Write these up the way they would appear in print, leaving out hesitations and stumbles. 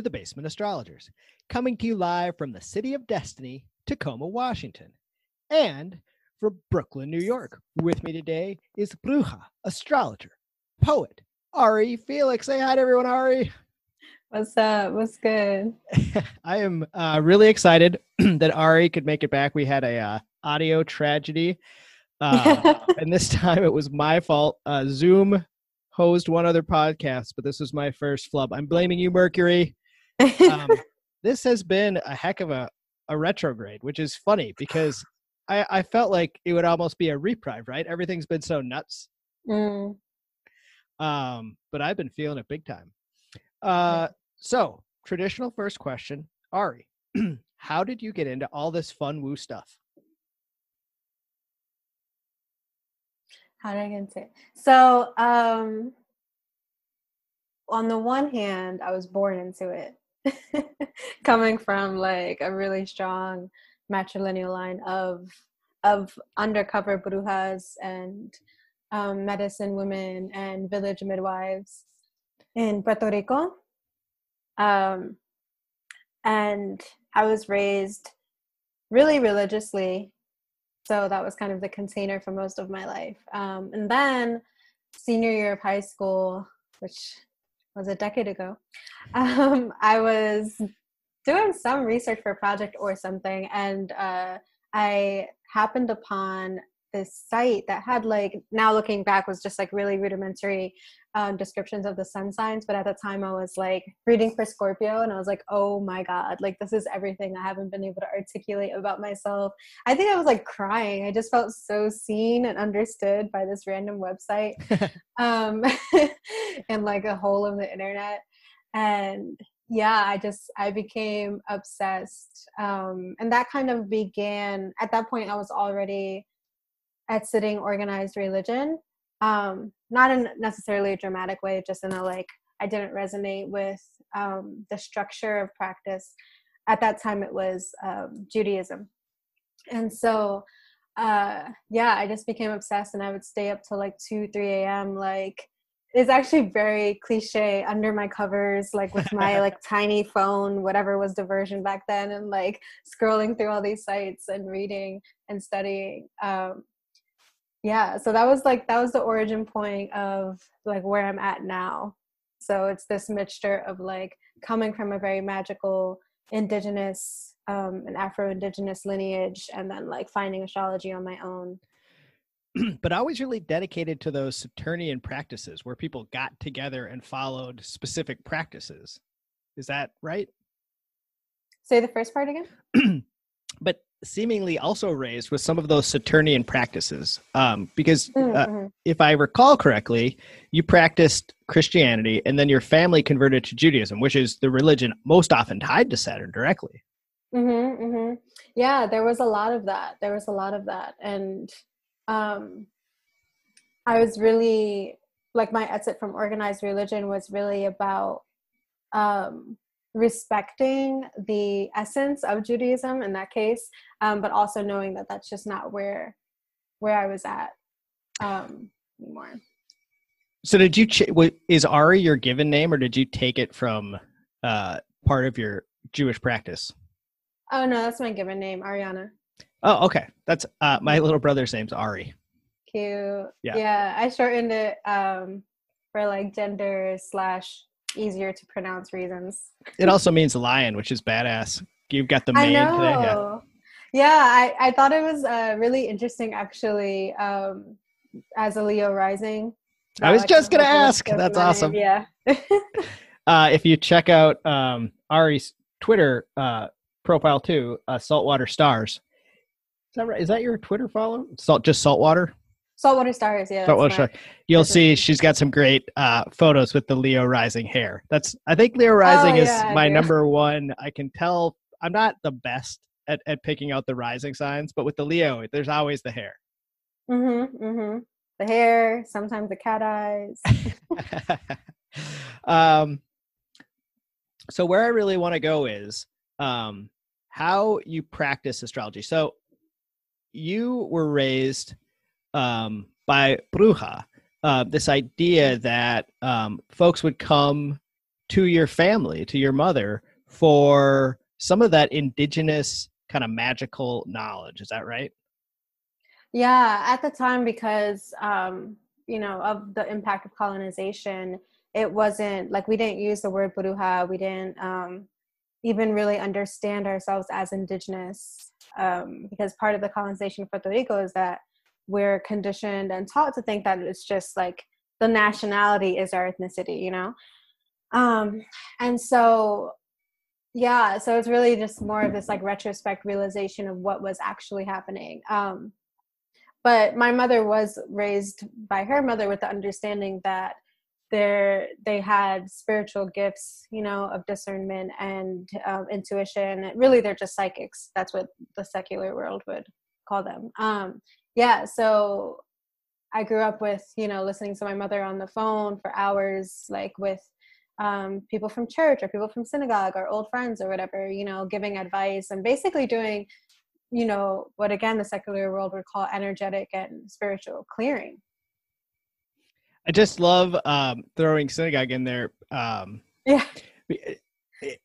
to the Basement Astrologers, coming to you live from the city of Destiny, Tacoma, Washington, and from Brooklyn, New York. With me today is bruja, astrologer, poet, Ari Felix. Say hi to everyone, Ari. What's up? What's good? I am really excited that Ari could make it back. We had a audio tragedy, and this time it was my fault. Zoom hosted one other podcast, but this was my first flub. I'm blaming you, Mercury. This has been a heck of a retrograde, which is funny because I felt like it would almost be a reprieve, right? Everything's been so nuts. Mm. But I've been feeling it big time. So traditional first question, Ari, how did you get into all this fun woo stuff? How did I get into it? So, on the one hand, I was born into it, coming from like a really strong matrilineal line of undercover brujas and, medicine women and village midwives in Puerto Rico. And I was raised really religiously. So that was kind of the container for most of my life. And then senior year of high school, which was a decade ago, I was doing some research for a project or something. And I happened upon this site that had, like, now looking back, was just like really rudimentary descriptions of the sun signs. But at the time I was like reading for Scorpio and I was like, oh my God, like this is everything I haven't been able to articulate about myself. I think I was like crying. I just felt so seen and understood by this random website and like a hole in the internet. And yeah, I became obsessed. And that kind of began, at that point I was already exiting organized religion, not in necessarily a dramatic way, just in a like, I didn't resonate with the structure of practice. At that time it was Judaism. And so, yeah, I just became obsessed and I would stay up till like 2, 3 a.m. Like, it's actually very cliche, under my covers, like with my like tiny phone, whatever was the version back then, and like scrolling through all these sites and reading and studying. Yeah, so that was the origin point of like where I'm at now. So it's this mixture of like coming from a very magical indigenous and Afro-indigenous lineage, and then like finding astrology on my own. But always really dedicated to those Saturnian practices where people got together and followed specific practices. Is that right? Say the first part again. But seemingly also raised with some of those Saturnian practices. Because if I recall correctly, you practiced Christianity and then your family converted to Judaism, which is the religion most often tied to Saturn directly. Mm-hmm, mm-hmm. Yeah, there was a lot of that. And I was really, like, my exit from organized religion was really about respecting the essence of Judaism in that case, but also knowing that that's just not where I was at anymore. So did you is Ari your given name, or did you take it from part of your Jewish practice? Oh no, that's my given name, Ariana. Oh, okay. That's my little brother's name's Ari. Cute. Yeah, I shortened it for like gender / easier to pronounce reasons. It also means lion, which is badass. You've got the mane today. Yeah, I thought it was really interesting actually, as a Leo rising. I was just going to ask. That's awesome. Yeah. If you check out Ari's Twitter profile too, Saltwater Stars. Is that right? Is that your Twitter follow? Saltwater? Saltwater Stars, yeah. Saltwater Stars. You'll see she's got some great photos with the Leo rising hair. I think Leo rising is my number one. I can tell I'm not the best at picking out the rising signs, but with the Leo, there's always the hair. Mm-hmm, mm-hmm. The hair, sometimes the cat eyes. So where I really want to go is how you practice astrology. So you were raised by bruja, this idea that folks would come to your family, to your mother, for some of that indigenous kind of magical knowledge. Is that right? Yeah, at the time, because, you know, of the impact of colonization, it wasn't like, we didn't use the word bruja. We didn't even really understand ourselves as indigenous, because part of the colonization of Puerto Rico is that we're conditioned and taught to think that it's just like the nationality is our ethnicity, you know? And so, yeah, so it's really just more of this like retrospect realization of what was actually happening. But my mother was raised by her mother with the understanding that they had spiritual gifts, you know, of discernment and intuition. Really, they're just psychics. That's what the secular world would call them. Yeah, so I grew up with, you know, listening to my mother on the phone for hours, like with people from church or people from synagogue or old friends or whatever, you know, giving advice and basically doing, you know, what again, the secular world would call energetic and spiritual clearing. I just love throwing synagogue in there. Yeah.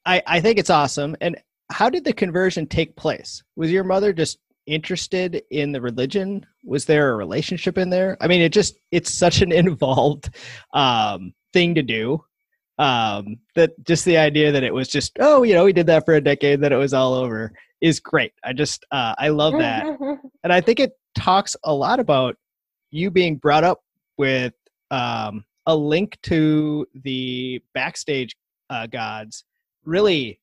I think it's awesome. And how did the conversion take place? Was your mother just interested in the religion? Was there a relationship in there? I mean, it's such an involved thing to do. That just the idea that it was just, oh, you know, we did that for a decade, that it was all over, is great. I love that. And I think it talks a lot about you being brought up with a link to the backstage gods, really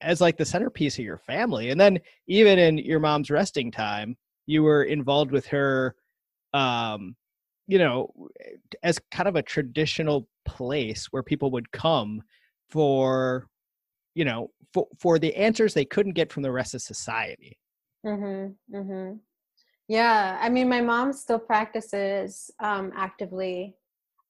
as like the centerpiece of your family. And then even in your mom's resting time, you were involved with her, you know, as kind of a traditional place where people would come for, you know, for the answers they couldn't get from the rest of society. Mm-hmm, mm-hmm. Yeah. I mean, my mom still practices actively,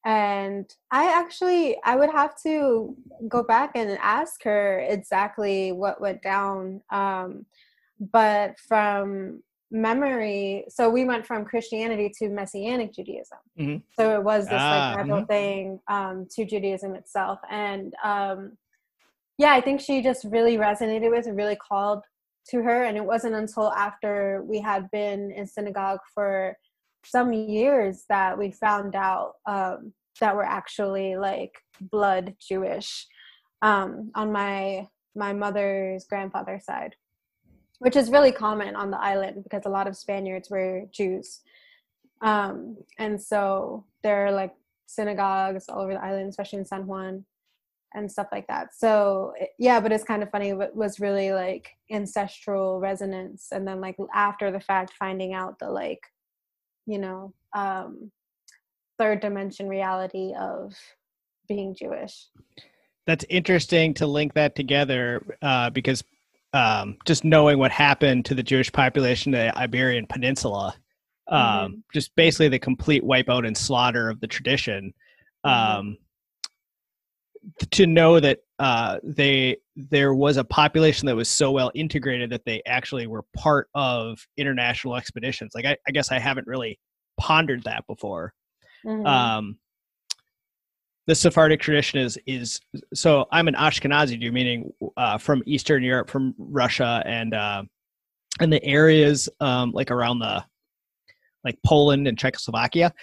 and I would have to go back and ask her exactly what went down. But from memory, so we went from Christianity to Messianic Judaism. Mm-hmm. So it was this like rebel thing to Judaism itself. And yeah, I think she just really resonated with and really called to her. And it wasn't until after we had been in synagogue for some years that we found out that we're actually like blood Jewish on my mother's grandfather's side, which is really common on the island because a lot of Spaniards were Jews. And so there are like synagogues all over the island, especially in San Juan and stuff like that. So yeah, but it's kind of funny. It was really like ancestral resonance. And then like after the fact, finding out the like, you know, third dimension reality of being Jewish. That's interesting to link that together because just knowing what happened to the Jewish population, the Iberian Peninsula, mm-hmm. just basically the complete wipeout and slaughter of the tradition. To know that there was a population that was so well integrated that they actually were part of international expeditions. Like, I guess I haven't really pondered that before. Mm-hmm. The Sephardic tradition is so I'm an Ashkenazi Jew, meaning from Eastern Europe, from Russia, and the areas like around the like Poland and Czechoslovakia.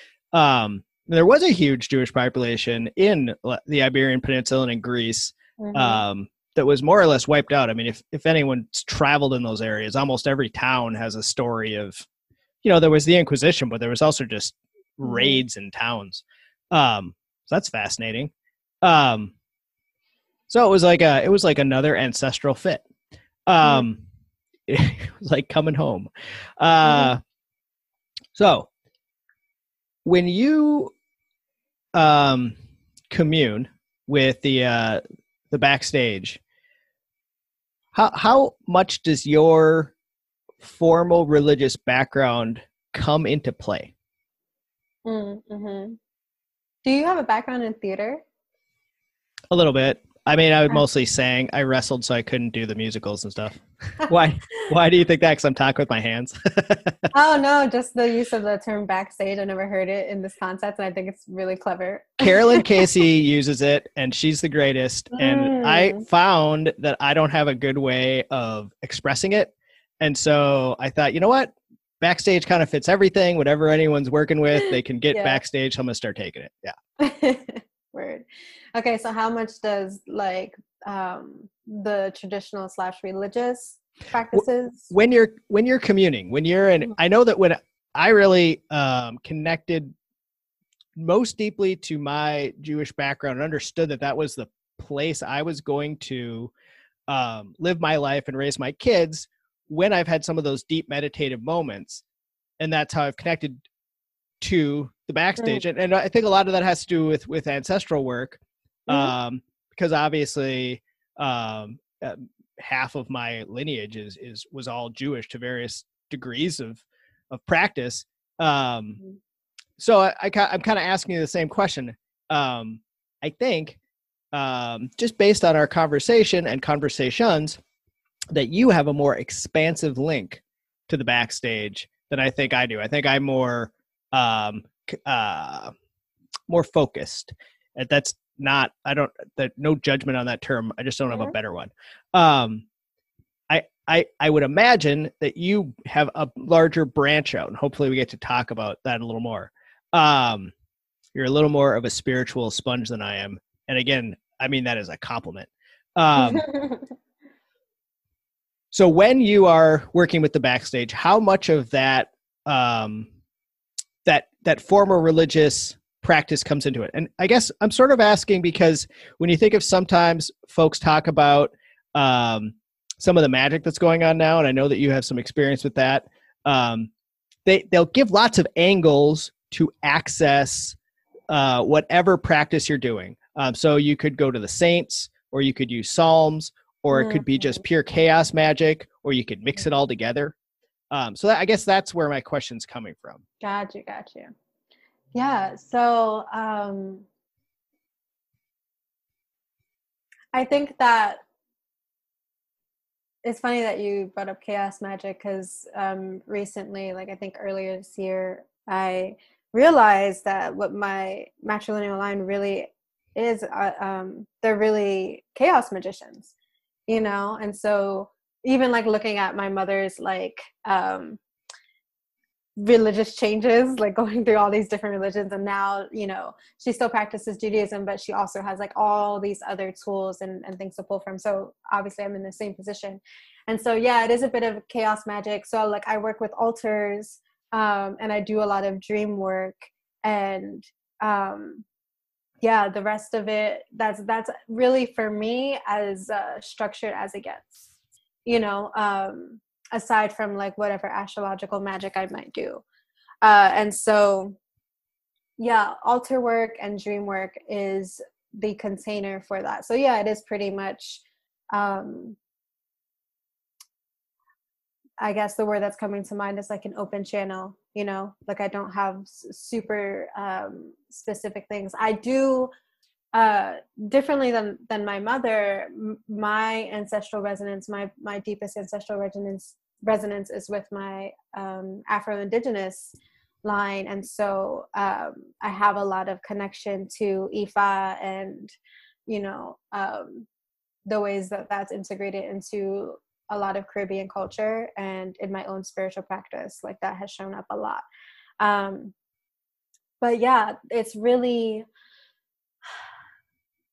There was a huge Jewish population in the Iberian Peninsula and in Greece that was more or less wiped out. I mean, if anyone's traveled in those areas, almost every town has a story of, you know, there was the Inquisition, but there was also just raids in towns. So that's fascinating. So it was like another ancestral fit. It was like coming home. So when you commune with the backstage, how much does your formal religious background come into play? Mm-hmm. Do you have a background in theater? A little bit. I mean, I would mostly sang. I wrestled, so I couldn't do the musicals and stuff. Why do you think that? Because I'm talking with my hands. Oh, no, just the use of the term backstage. I never heard it in this concept, and I think it's really clever. Carolyn Casey uses it, and she's the greatest. And I found that I don't have a good way of expressing it. And so I thought, you know what? Backstage kind of fits everything. Whatever anyone's working with, they can get backstage. So I'm going to start taking it. Yeah. Word. Okay, so how much does like the traditional / religious practices? When you're communing, when you're in, I know that when I really connected most deeply to my Jewish background and understood that that was the place I was going to live my life and raise my kids, when I've had some of those deep meditative moments, and that's how I've connected to the backstage. Right. And I think a lot of that has to do with ancestral work, because obviously half of my lineage was all Jewish to various degrees of practice. So I'm kind of asking you the same question. I think just based on our conversation and conversations, that you have a more expansive link to the backstage than I think I do. I think I'm more focused. That's not, no judgment on that term. I just don't have a better one. I would imagine that you have a larger branch out, and hopefully we get to talk about that a little more. You're a little more of a spiritual sponge than I am. And again, I mean, that is a compliment. So when you are working with the backstage, how much of that, that former religious practice comes into it? And I guess I'm sort of asking because when you think of, sometimes folks talk about some of the magic that's going on now, and I know that you have some experience with that, they'll give lots of angles to access whatever practice you're doing. So you could go to the saints, or you could use psalms, or it could be just pure chaos magic, or you could mix it all together. I guess that's where my question's coming from. Got you. Yeah. So I think that it's funny that you brought up chaos magic, because recently, like I think earlier this year, I realized that what my matrilineal line really is, they're really chaos magicians, you know? And so even like looking at my mother's like religious changes, like going through all these different religions, and now, you know, she still practices Judaism, but she also has like all these other tools and things to pull from. So obviously I'm in the same position. And so, yeah, it is a bit of chaos magic. So like I work with altars, and I do a lot of dream work, and the rest of it, that's really for me as structured as it gets, you know, aside from like whatever astrological magic I might do. And so, yeah, altar work and dream work is the container for that. So yeah, it is pretty much, I guess the word that's coming to mind is like an open channel, you know, like I don't have super specific things. I do differently than my mother. My ancestral resonance, my deepest ancestral resonance is with my Afro-Indigenous line, and so I have a lot of connection to IFA and, you know, the ways that that's integrated into a lot of Caribbean culture, and in my own spiritual practice, like that has shown up a lot. But yeah, it's really,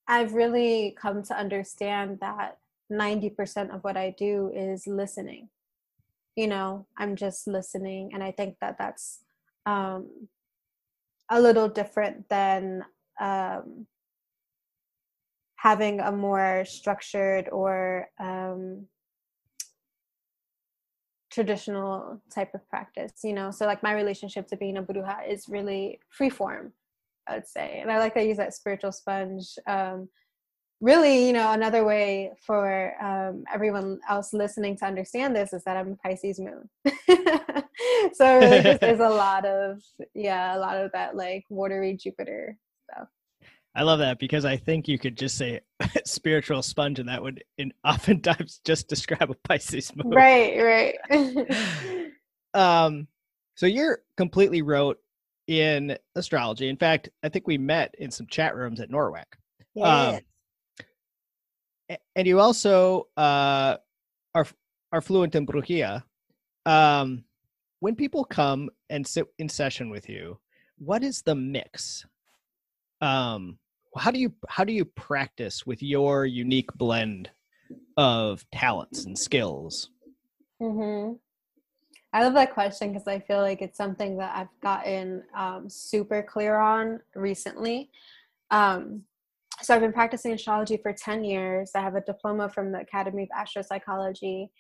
I've really come to understand that 90% of what I do is listening. You know, I'm just listening. And I think that that's a little different than having a more structured or traditional type of practice, you know? So like my relationship to being a bruja is really freeform, I would say. And I like to use that spiritual sponge. Really, you know, another way for everyone else listening to understand this is that I'm a Pisces moon. So it really just is a lot of that like watery Jupiter stuff. I love that, because I think you could just say spiritual sponge and that would oftentimes just describe a Pisces moon. Right, right. So you're completely rote in astrology. In fact, I think we met in some chat rooms at NORWAC. Yes. And you also are fluent in bruja. When people come and sit in session with you, what is the mix? How do you practice with your unique blend of talents and skills? Mm-hmm. I love that question, because I feel like it's something that I've gotten super clear on recently. So I've been practicing astrology for 10 years. I have a diploma from the Academy of Astro-Psychology.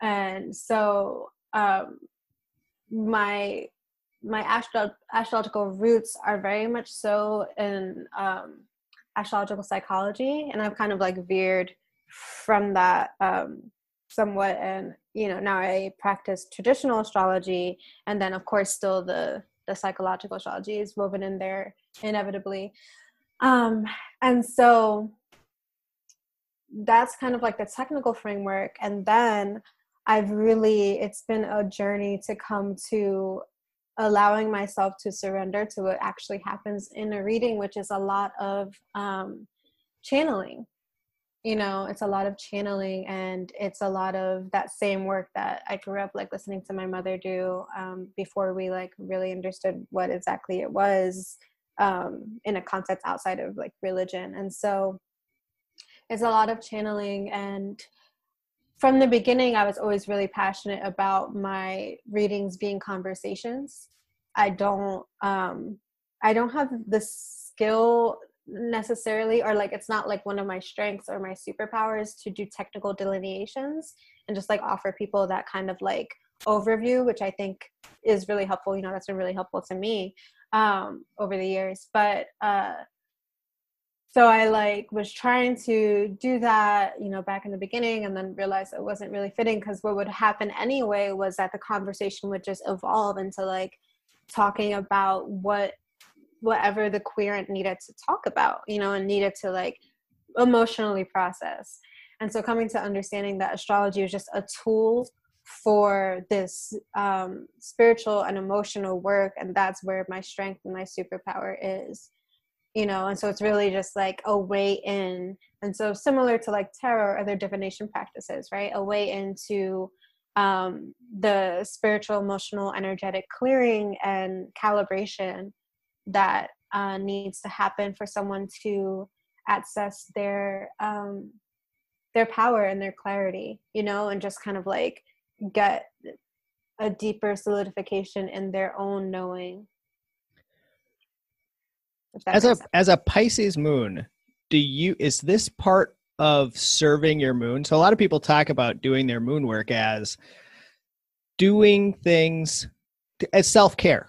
And so my astrological roots are very much so in astrological psychology. And I've kind of like veered from that somewhat. And, you know, now I practice traditional astrology. And then, of course, still the psychological astrology is woven in there inevitably. And so that's kind of like the technical framework. And then it's been a journey to come to allowing myself to surrender to what actually happens in a reading, which is a lot of channeling. You know, it's a lot of channeling, and it's a lot of that same work that I grew up like listening to my mother do before we like really understood what exactly it was in a concept outside of like religion. And so it's a lot of channeling. And from the beginning, I was always really passionate about my readings being conversations. I don't have the skill necessarily, or like, it's not like one of my strengths or my superpowers to do technical delineations and just like offer people that kind of like overview, which I think is really helpful. You know, that's been really helpful to me over the years. But so I like was trying to do that, you know, back in the beginning, and then realized it wasn't really fitting, because what would happen anyway was that the conversation would just evolve into like talking about whatever the querent needed to talk about, you know, and needed to like emotionally process. And so coming to understanding that astrology is just a tool for this spiritual and emotional work, and that's where my strength and my superpower is, you know. And so it's really just like a way in, and so similar to like tarot or other divination practices, right, a way into the spiritual, emotional, energetic clearing and calibration that needs to happen for someone to access their power and their clarity, you know, and just kind of like get a deeper solidification in their own knowing. As a Pisces moon, is this part of serving your moon? So a lot of people talk about doing their moon work as doing things as self-care.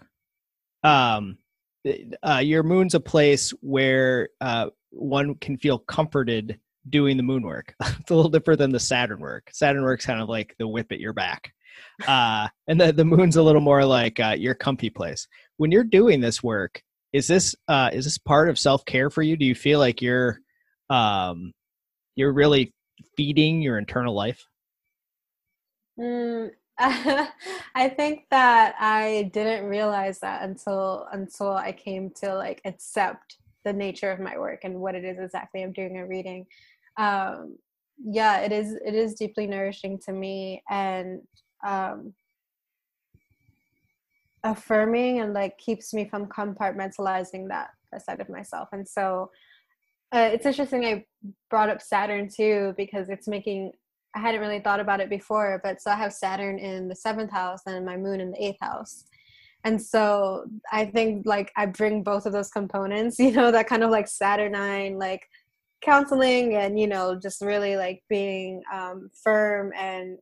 Your moon's a place where one can feel comforted doing the moon work. It's a little different than the Saturn work. Saturn work's kind of like the whip at your back. And the moon's a little more like your comfy place. When you're doing this work, is this part of self-care for you? Do you feel like you're really feeding your internal life? I think that I didn't realize that until I came to like accept the nature of my work and what it is exactly I'm doing and reading. Yeah, it is deeply nourishing to me, and affirming, and like keeps me from compartmentalizing that side of myself. And so it's interesting I brought up Saturn too, because I hadn't really thought about it before, but so I have Saturn in the 7th house and my moon in the 8th house. And so I think like I bring both of those components, you know, that kind of like Saturnine, like counseling and, you know, just really like being firm and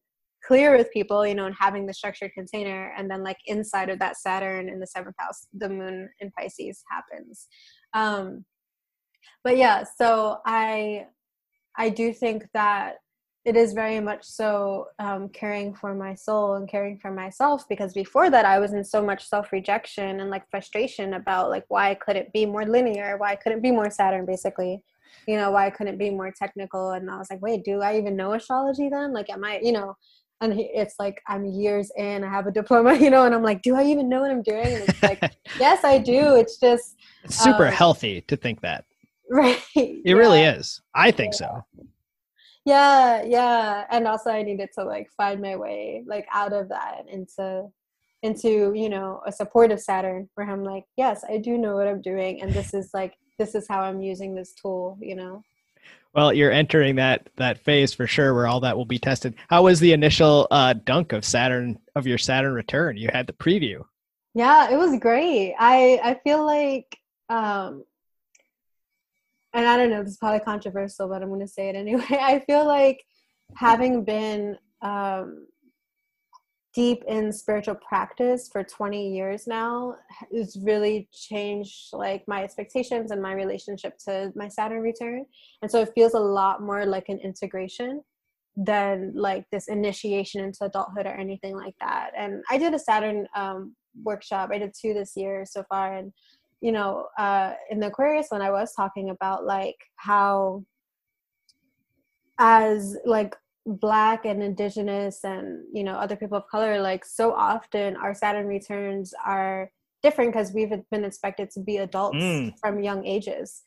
clear with people, you know, and having the structured container. And then like inside of that Saturn in the 7th house, the moon in Pisces happens. But yeah, so I do think that It is very much so caring for my soul and caring for myself, because before that I was in so much self-rejection and like frustration about like why could it be more linear, why couldn't it be more Saturn, basically, you know, why couldn't it be more technical. And I was like, wait, do I even know astrology then? Like, am I, you know, and it's like I'm years in, I have a diploma, you know, and I'm like, do I even know what I'm doing? And it's like, yes, I do. It's just it's super healthy to think that. Right. It really is. I think so. Yeah. Yeah. And also I needed to like find my way like out of that into, you know, a supportive Saturn where I'm like, yes, I do know what I'm doing. And this is like, this is how I'm using this tool, you know? Well, you're entering that phase for sure where all that will be tested. How was the initial dunk of Saturn, of your Saturn return? You had the preview. Yeah, it was great. I feel like, and I don't know, this is probably controversial, but I'm going to say it anyway. I feel like having been deep in spiritual practice for 20 years now, it's really changed like my expectations and my relationship to my Saturn return. And so it feels a lot more like an integration than like this initiation into adulthood or anything like that. And I did a Saturn workshop. I did 2 this year so far. And you know, in the Aquarius one, I was talking about like how as like Black and Indigenous and, you know, other people of color, like so often our Saturn returns are different because we've been expected to be adults from young ages.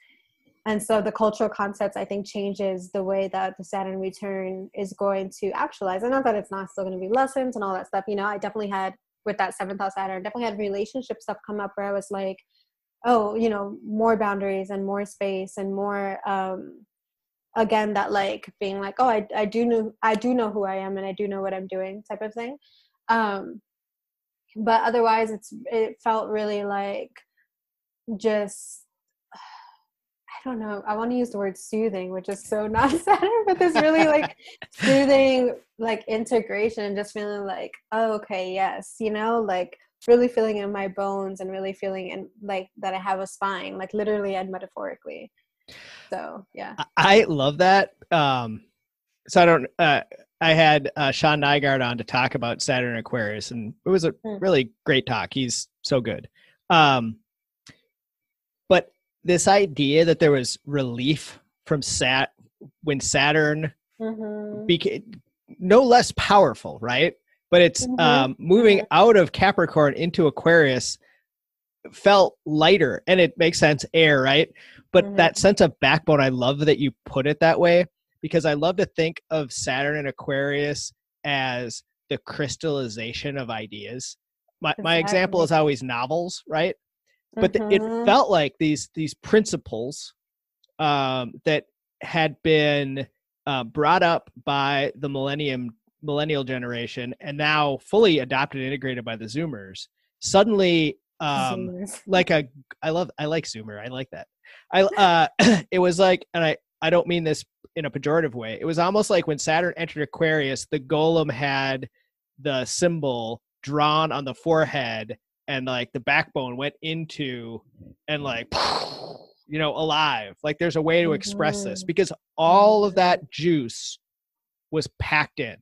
And so the cultural concepts, I think, changes the way that the Saturn return is going to actualize. And not that it's not still going to be lessons and all that stuff. You know, I definitely had, with that 7th house Saturn, definitely had relationship stuff come up where I was like, oh, you know, more boundaries and more space and more, again, that like being like, oh, I do know who I am and I do know what I'm doing type of thing. But otherwise it felt really like just, I don't know, I want to use the word soothing, which is so not Saturn, but this really like soothing, like integration and just feeling like, oh, okay, yes, you know, like really feeling in my bones and really feeling in like that I have a spine, like literally and metaphorically. So, yeah. I love that. I had Sean Nygaard on to talk about Saturn Aquarius, and it was a really great talk. He's so good. But this idea that there was relief from when Saturn became no less powerful, right? But it's moving out of Capricorn into Aquarius felt lighter, and it makes sense, air, right? But that sense of backbone, I love that you put it that way, because I love to think of Saturn and Aquarius as the crystallization of ideas. My example is always novels, right? But it felt like these principles that had been brought up by the millennial generation and now fully adopted and integrated by the Zoomers, suddenly it was like, and I don't mean this in a pejorative way, it was almost like when Saturn entered Aquarius, the golem had the symbol drawn on the forehead and like the backbone went into and like, you know, alive, like there's a way to express this, because all of that juice was packed in.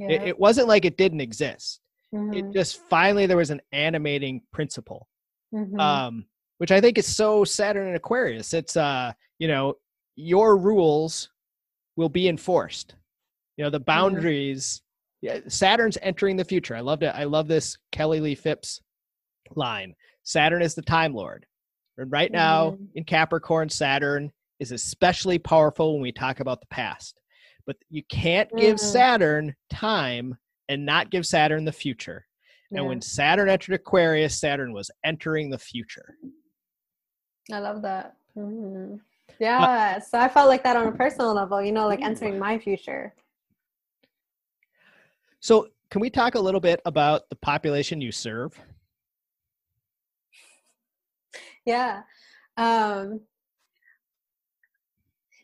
Yeah. It wasn't like it didn't exist. It just finally there was an animating principle, which I think is so Saturn and Aquarius. It's, you know, your rules will be enforced. You know, the boundaries. Yeah, Saturn's entering the future. I loved it. I love this Kelly Lee Phipps line. Saturn is the Time Lord. And right now in Capricorn, Saturn is especially powerful when we talk about the past. But you can't give Saturn time and not give Saturn the future. And when Saturn entered Aquarius, Saturn was entering the future. I love that. Yeah. So I felt like that on a personal level, you know, like entering my future. So can we talk a little bit about the population you serve? Yeah.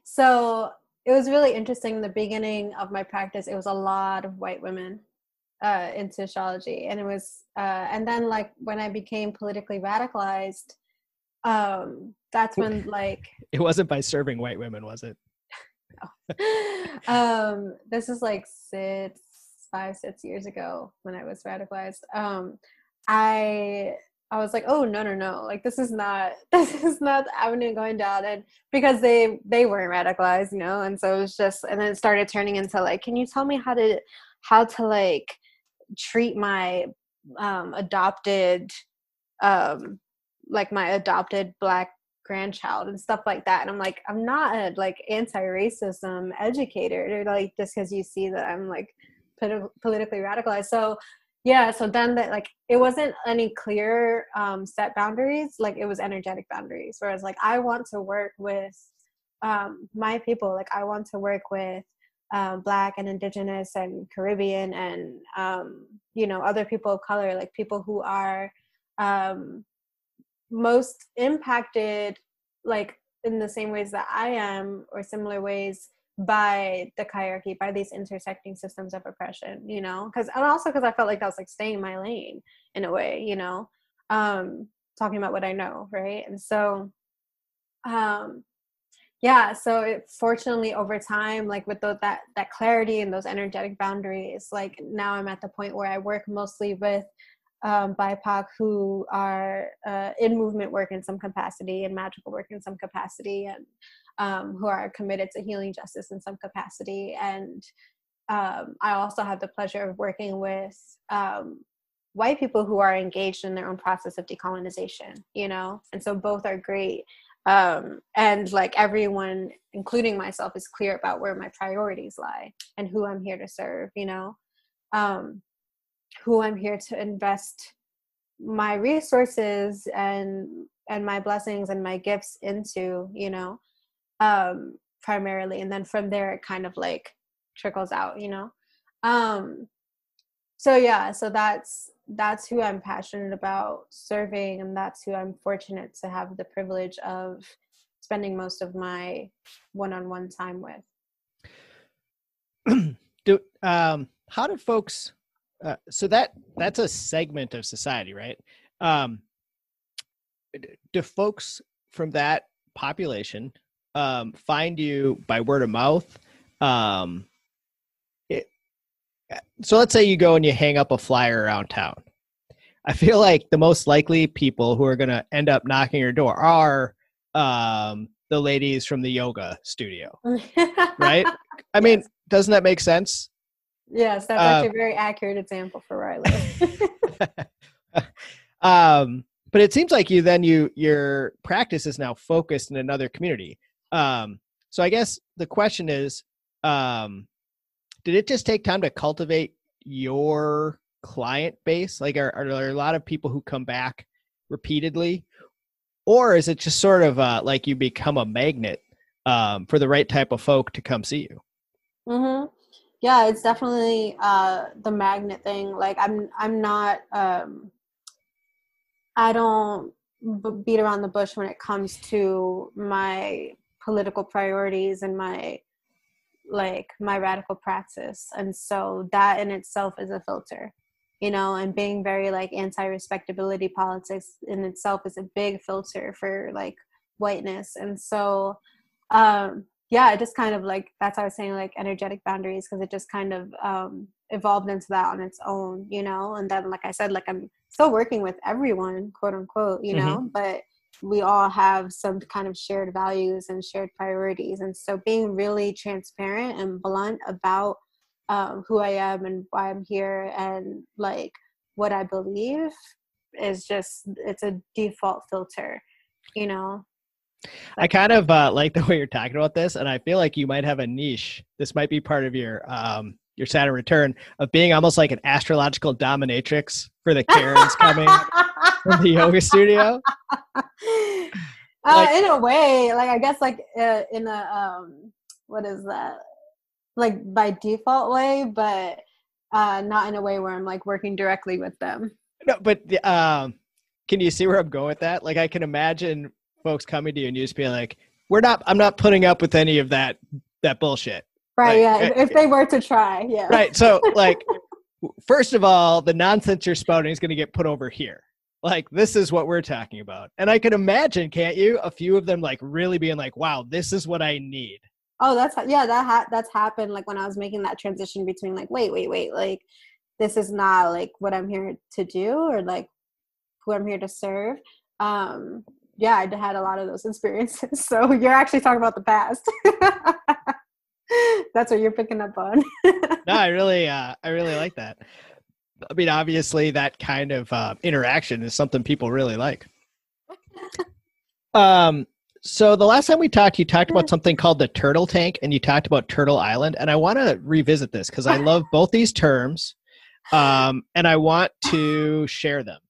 So it was really interesting. In the beginning of my practice, it was a lot of white women into astrology, and it was and then like when I became politically radicalized, that's when like it wasn't by serving white women, was it? no. This is like 5, 6 years ago when I was radicalized. I was like, oh, no. Like, this is not the avenue going down. And because they weren't radicalized, you know? And so it was just, and then it started turning into like, can you tell me how to like treat my adopted Black grandchild and stuff like that. And I'm like, I'm not a like anti-racism educator. They're like, just because you see that I'm like politically radicalized. So yeah, so then that, like, it wasn't any clear set boundaries. Like, it was energetic boundaries, whereas like I want to work with my people. Like, I want to work with Black and Indigenous and Caribbean and you know, other people of color, like people who are most impacted, like in the same ways that I am, or similar ways, by the hierarchy, by these intersecting systems of oppression, you know? Because I felt like I was like staying in my lane in a way, you know, talking about what I know, right? And so so fortunately over time, like with that clarity and those energetic boundaries, like now I'm at the point where I work mostly with BIPOC who are in movement work in some capacity and magical work in some capacity, and who are committed to healing justice in some capacity. And I also have the pleasure of working with white people who are engaged in their own process of decolonization, you know? And so both are great. And like everyone, including myself, is clear about where my priorities lie and who I'm here to serve, you know? Who I'm here to invest my resources and my blessings and my gifts into, you know, primarily. And then from there, it kind of like trickles out, you know? So that's who I'm passionate about serving. And that's who I'm fortunate to have the privilege of spending most of my one-on-one time with. How do folks... so that's a segment of society, right? Do folks from that population find you by word of mouth? So let's say you go and you hang up a flyer around town. I feel like the most likely people who are going to end up knocking your door are the ladies from the yoga studio, right? I mean, yes. Doesn't that make sense? Yes, that's actually a very accurate example for where I live. But it seems like your practice is now focused in another community. So I guess the question is, did it just take time to cultivate your client base? Like, are there a lot of people who come back repeatedly? Or is it just sort of like you become a magnet for the right type of folk to come see you? Mm-hmm. Yeah, it's definitely the magnet thing. Like, I'm not, I don't beat around the bush when it comes to my political priorities and my radical practice. And so that in itself is a filter, you know, and being very like anti-respectability politics in itself is a big filter for like whiteness. And so, yeah, it just kind of like, that's how I was saying, like energetic boundaries, because it just kind of evolved into that on its own, you know? And then, like I said, like I'm still working with everyone, quote unquote, you know, but we all have some kind of shared values and shared priorities. And so being really transparent and blunt about who I am and why I'm here and like what I believe is just, it's a default filter, you know? I kind of like the way you're talking about this, and I feel like you might have a niche. This might be part of your Saturn return of being almost like an astrological dominatrix for the Karens coming from the yoga studio. Like, in a way, like I guess, like in a what is that? Like by default way, but not in a way where I'm like working directly with them. No, but can you see where I'm going with that? Like I can imagine folks coming to you and you just be like, I'm not putting up with any of that bullshit. Right. Like, yeah. If they were to try. Yeah. Right. So like, first of all, the nonsense you're spouting is going to get put over here. Like, this is what we're talking about. And I can imagine, can't you? A few of them like really being like, wow, this is what I need. oh, that's, yeah, that's happened. Like when I was making that transition between like, wait, like this is not like what I'm here to do or like who I'm here to serve. Yeah, I had a lot of those experiences. So you're actually talking about the past. That's what you're picking up on. No, I really like that. I mean, obviously that kind of interaction is something people really like. So the last time we talked, you talked about something called the Turtle Tank and you talked about Turtle Island. And I want to revisit this because I love both these terms and I want to share them.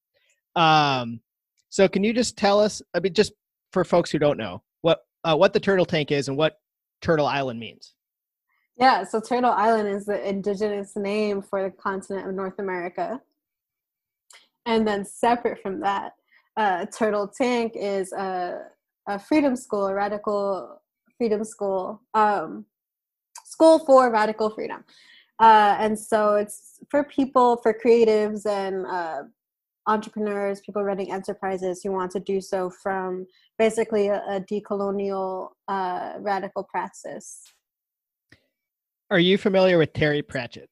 So can you just tell us, I mean, just for folks who don't know, what the Turtle Tank is and what Turtle Island means? Yeah, so Turtle Island is the indigenous name for the continent of North America. And then separate from that, Turtle Tank is a freedom school, a radical freedom school, school for radical freedom. And so it's for people, for creatives and entrepreneurs, people running enterprises who want to do so from basically a decolonial radical practice. Are you familiar with Terry Pratchett?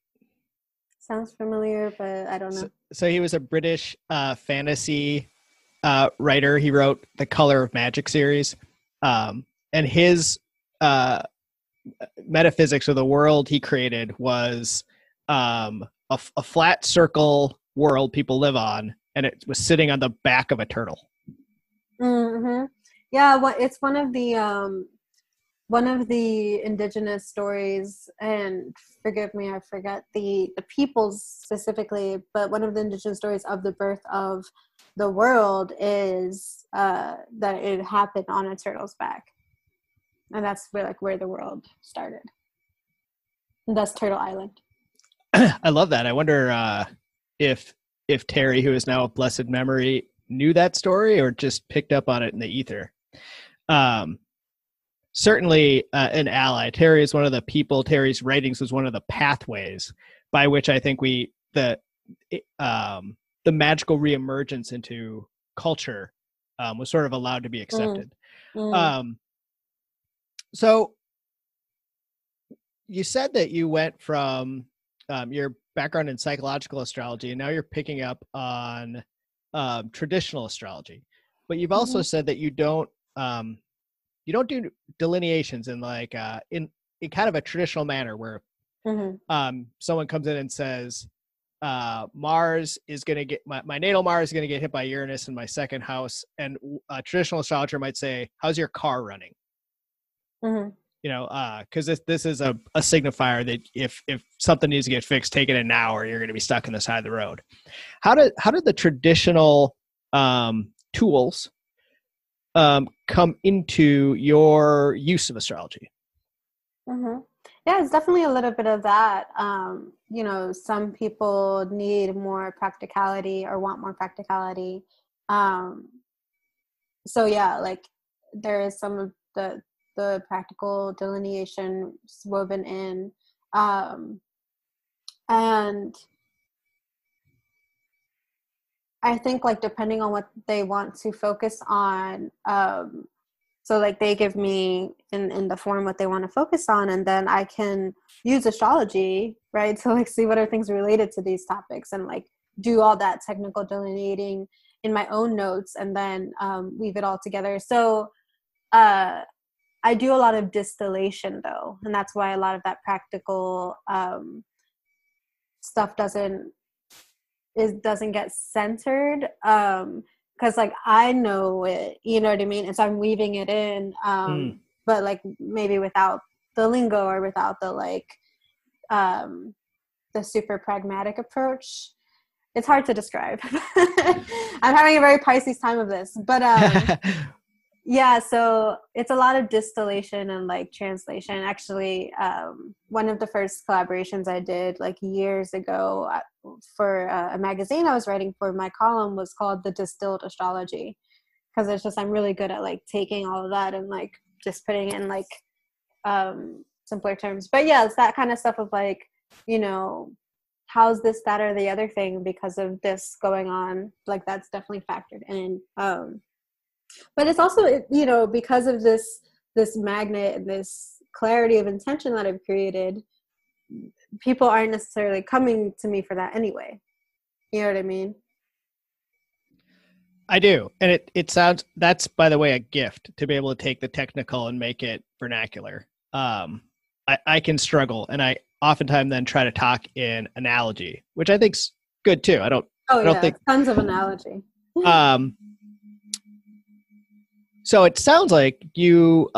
Sounds familiar, but I don't know. So he was a British fantasy writer. He wrote The Color of Magic series. And his metaphysics of the world he created was a flat circle world people live on, and it was sitting on the back of a turtle. Mm-hmm. Yeah, well, it's one of the indigenous stories, and forgive me, I forget the peoples specifically, but one of the indigenous stories of the birth of the world is that it happened on a turtle's back. And that's where the world started. And that's Turtle Island. I love that. I wonder if Terry, who is now a blessed memory, knew that story or just picked up on it in the ether. Certainly an ally. Terry is one of the people. Terry's writings was one of the pathways by which I think the magical reemergence into culture was sort of allowed to be accepted. Mm. Mm. So you said that you went from your background in psychological astrology and now you're picking up on traditional astrology, but you've also said that you don't do delineations in like in kind of a traditional manner where someone comes in and says Mars is going to get my natal Mars is going to get hit by Uranus in my second house, and a traditional astrologer might say, how's your car running? You know, because this is a signifier that if something needs to get fixed, take it in now or you're going to be stuck on the side of the road. How did the traditional tools come into your use of astrology? Yeah, it's definitely a little bit of that. You know, some people need more practicality or want more practicality. So yeah, like there is some of the practical delineation woven in. And I think like depending on what they want to focus on, so like they give me in the form what they want to focus on, and then I can use astrology, right, to like see what are things related to these topics and like do all that technical delineating in my own notes and then weave it all together. So I do a lot of distillation though, and that's why a lot of that practical stuff doesn't get centered, because like I know it, you know what I mean, and so I'm weaving it in, but like maybe without the lingo or without the like the super pragmatic approach. It's hard to describe. I'm having a very Pisces time of this, but yeah, so it's a lot of distillation and like translation. Actually, one of the first collaborations I did like years ago for a magazine I was writing for, my column was called The Distilled Astrology, because it's just, I'm really good at like taking all of that and like just putting it in like simpler terms. But yeah, it's that kind of stuff of like, you know, how's this, that, or the other thing because of this going on? Like that's definitely factored in. But it's also, you know, because of this magnet and this clarity of intention that I've created, people aren't necessarily coming to me for that anyway. You know what I mean? I do. And it sounds, that's, by the way, a gift to be able to take the technical and make it vernacular. I can struggle, and I oftentimes then try to talk in analogy, which I think's good too. I don't think tons of analogy. So it sounds like you,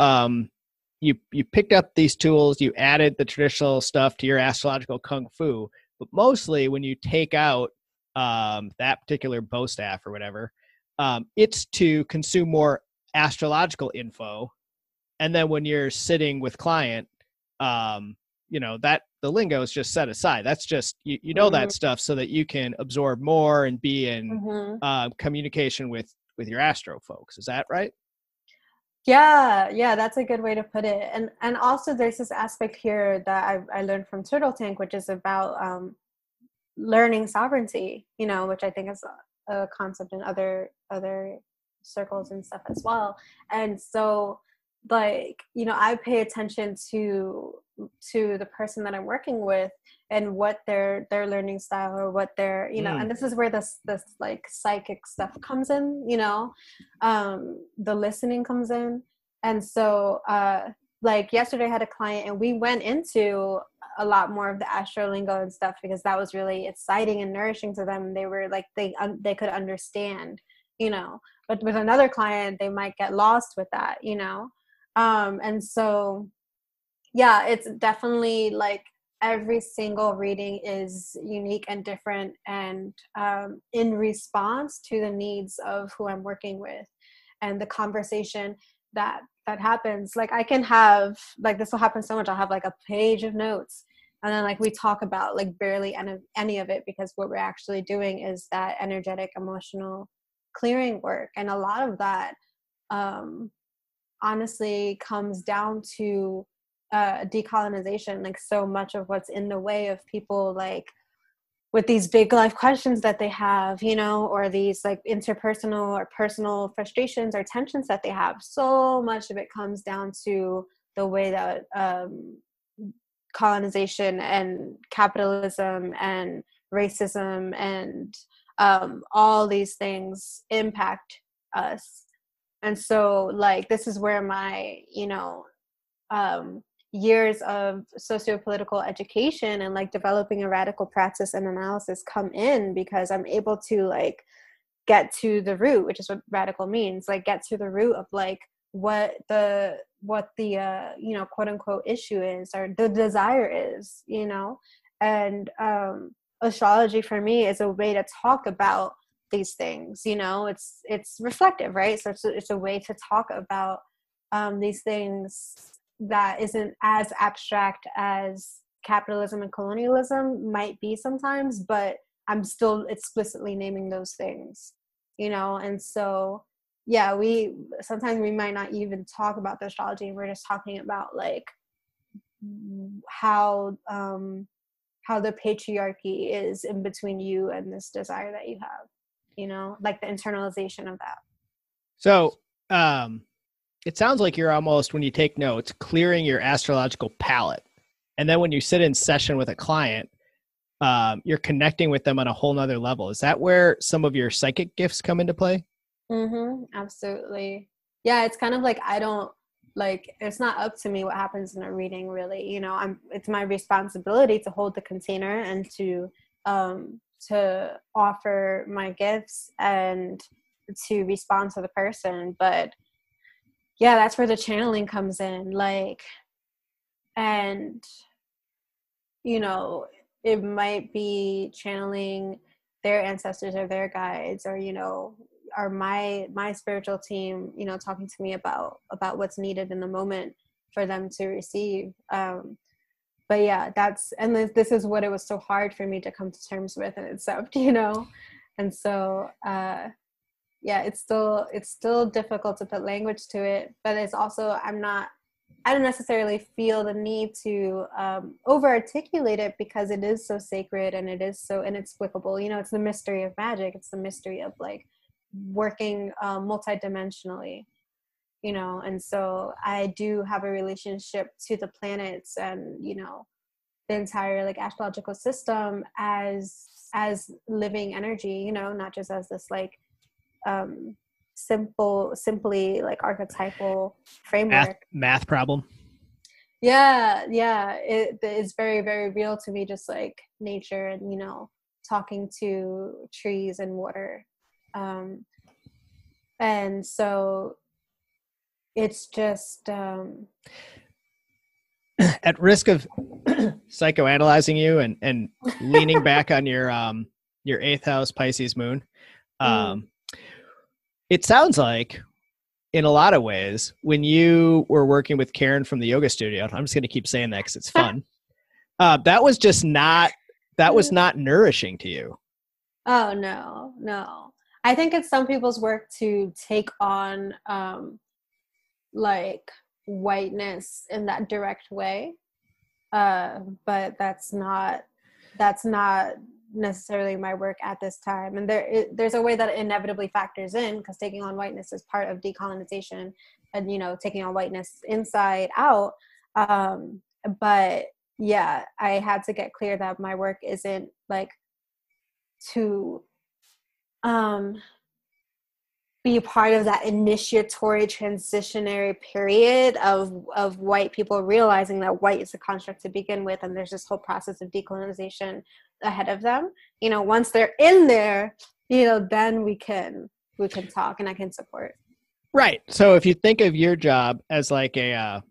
you picked up these tools, you added the traditional stuff to your astrological kung fu, but mostly when you take out that particular bow staff or whatever, it's to consume more astrological info. And then when you're sitting with client, that the lingo is just set aside. That's just, you know, mm-hmm. that stuff so that you can absorb more and be in mm-hmm. Communication with your astro folks. Is that right? Yeah, that's a good way to put it. And also there's this aspect here that I learned from Turtle Tank, which is about learning sovereignty, which I think is a concept in other circles and stuff as well. And so I pay attention to the person that I'm working with and what their learning style or what their, and this is where this like psychic stuff comes in, the listening comes in. And so yesterday I had a client and we went into a lot more of the astrolingo and stuff because that was really exciting and nourishing to them. They were like, they could understand, but with another client, they might get lost with that, And so, yeah, it's definitely like every single reading is unique and different and in response to the needs of who I'm working with and the conversation that happens. Like I can have, like this will happen so much, I'll have like a page of notes and then like we talk about like barely any of it because what we're actually doing is that energetic, emotional clearing work. And a lot of that, honestly comes down to decolonization. Like so much of what's in the way of people like with these big life questions that they have, or these like interpersonal or personal frustrations or tensions that they have. So much of it comes down to the way that colonization and capitalism and racism and all these things impact us. And so like, this is where my, years of socio-political education and like developing a radical practice and analysis come in because I'm able to like get to the root, which is what radical means, like get to the root of like what the quote unquote issue is or the desire is, and astrology for me is a way to talk about these things, it's reflective, right? So it's a way to talk about these things that isn't as abstract as capitalism and colonialism might be sometimes, but I'm still explicitly naming those things, And so, yeah, sometimes we might not even talk about the astrology. We're just talking about like how the patriarchy is in between you and this desire that you have. Like the internalization of that. So it sounds like you're almost, when you take notes, clearing your astrological palette. And then when you sit in session with a client, you're connecting with them on a whole nother level. Is that where some of your psychic gifts come into play? Mm-hmm, absolutely. Yeah, it's kind of like it's not up to me what happens in a reading really. It's my responsibility to hold the container and to offer my gifts and to respond to the person. But yeah, that's where the channeling comes in. It might be channeling their ancestors or their guides or, or my spiritual team, talking to me about what's needed in the moment for them to receive. But yeah, this is what it was so hard for me to come to terms with and accept, And so, it's still difficult to put language to it, but it's also, I don't necessarily feel the need to over-articulate it because it is so sacred and it is so inexplicable. It's the mystery of magic. It's the mystery of like working multidimensionally. you know. And so I do have a relationship to the planets and, you know, the entire like astrological system as living energy, you know, not just as this like simply like archetypal framework. Math problem. Yeah. It's very, very real to me, just like nature and, you know, talking to trees and water. And so it's just... At risk of psychoanalyzing you and leaning back on your 8th house Pisces moon, it sounds like in a lot of ways when you were working with Karen from the yoga studio, I'm just going to keep saying that because it's fun. That was not nourishing to you. Oh, no. I think it's some people's work to take on like whiteness in that direct way, but that's not necessarily my work at this time. And there's a way that it inevitably factors in, because taking on whiteness is part of decolonization and, you know, taking on whiteness inside out. But yeah, I had to get clear that my work isn't like to be part of that initiatory transitionary period of white people realizing that white is a construct to begin with, and there's this whole process of decolonization ahead of them. You know, once they're in there, you know, then we can talk and I can support. Right. So if you think of your job as like a,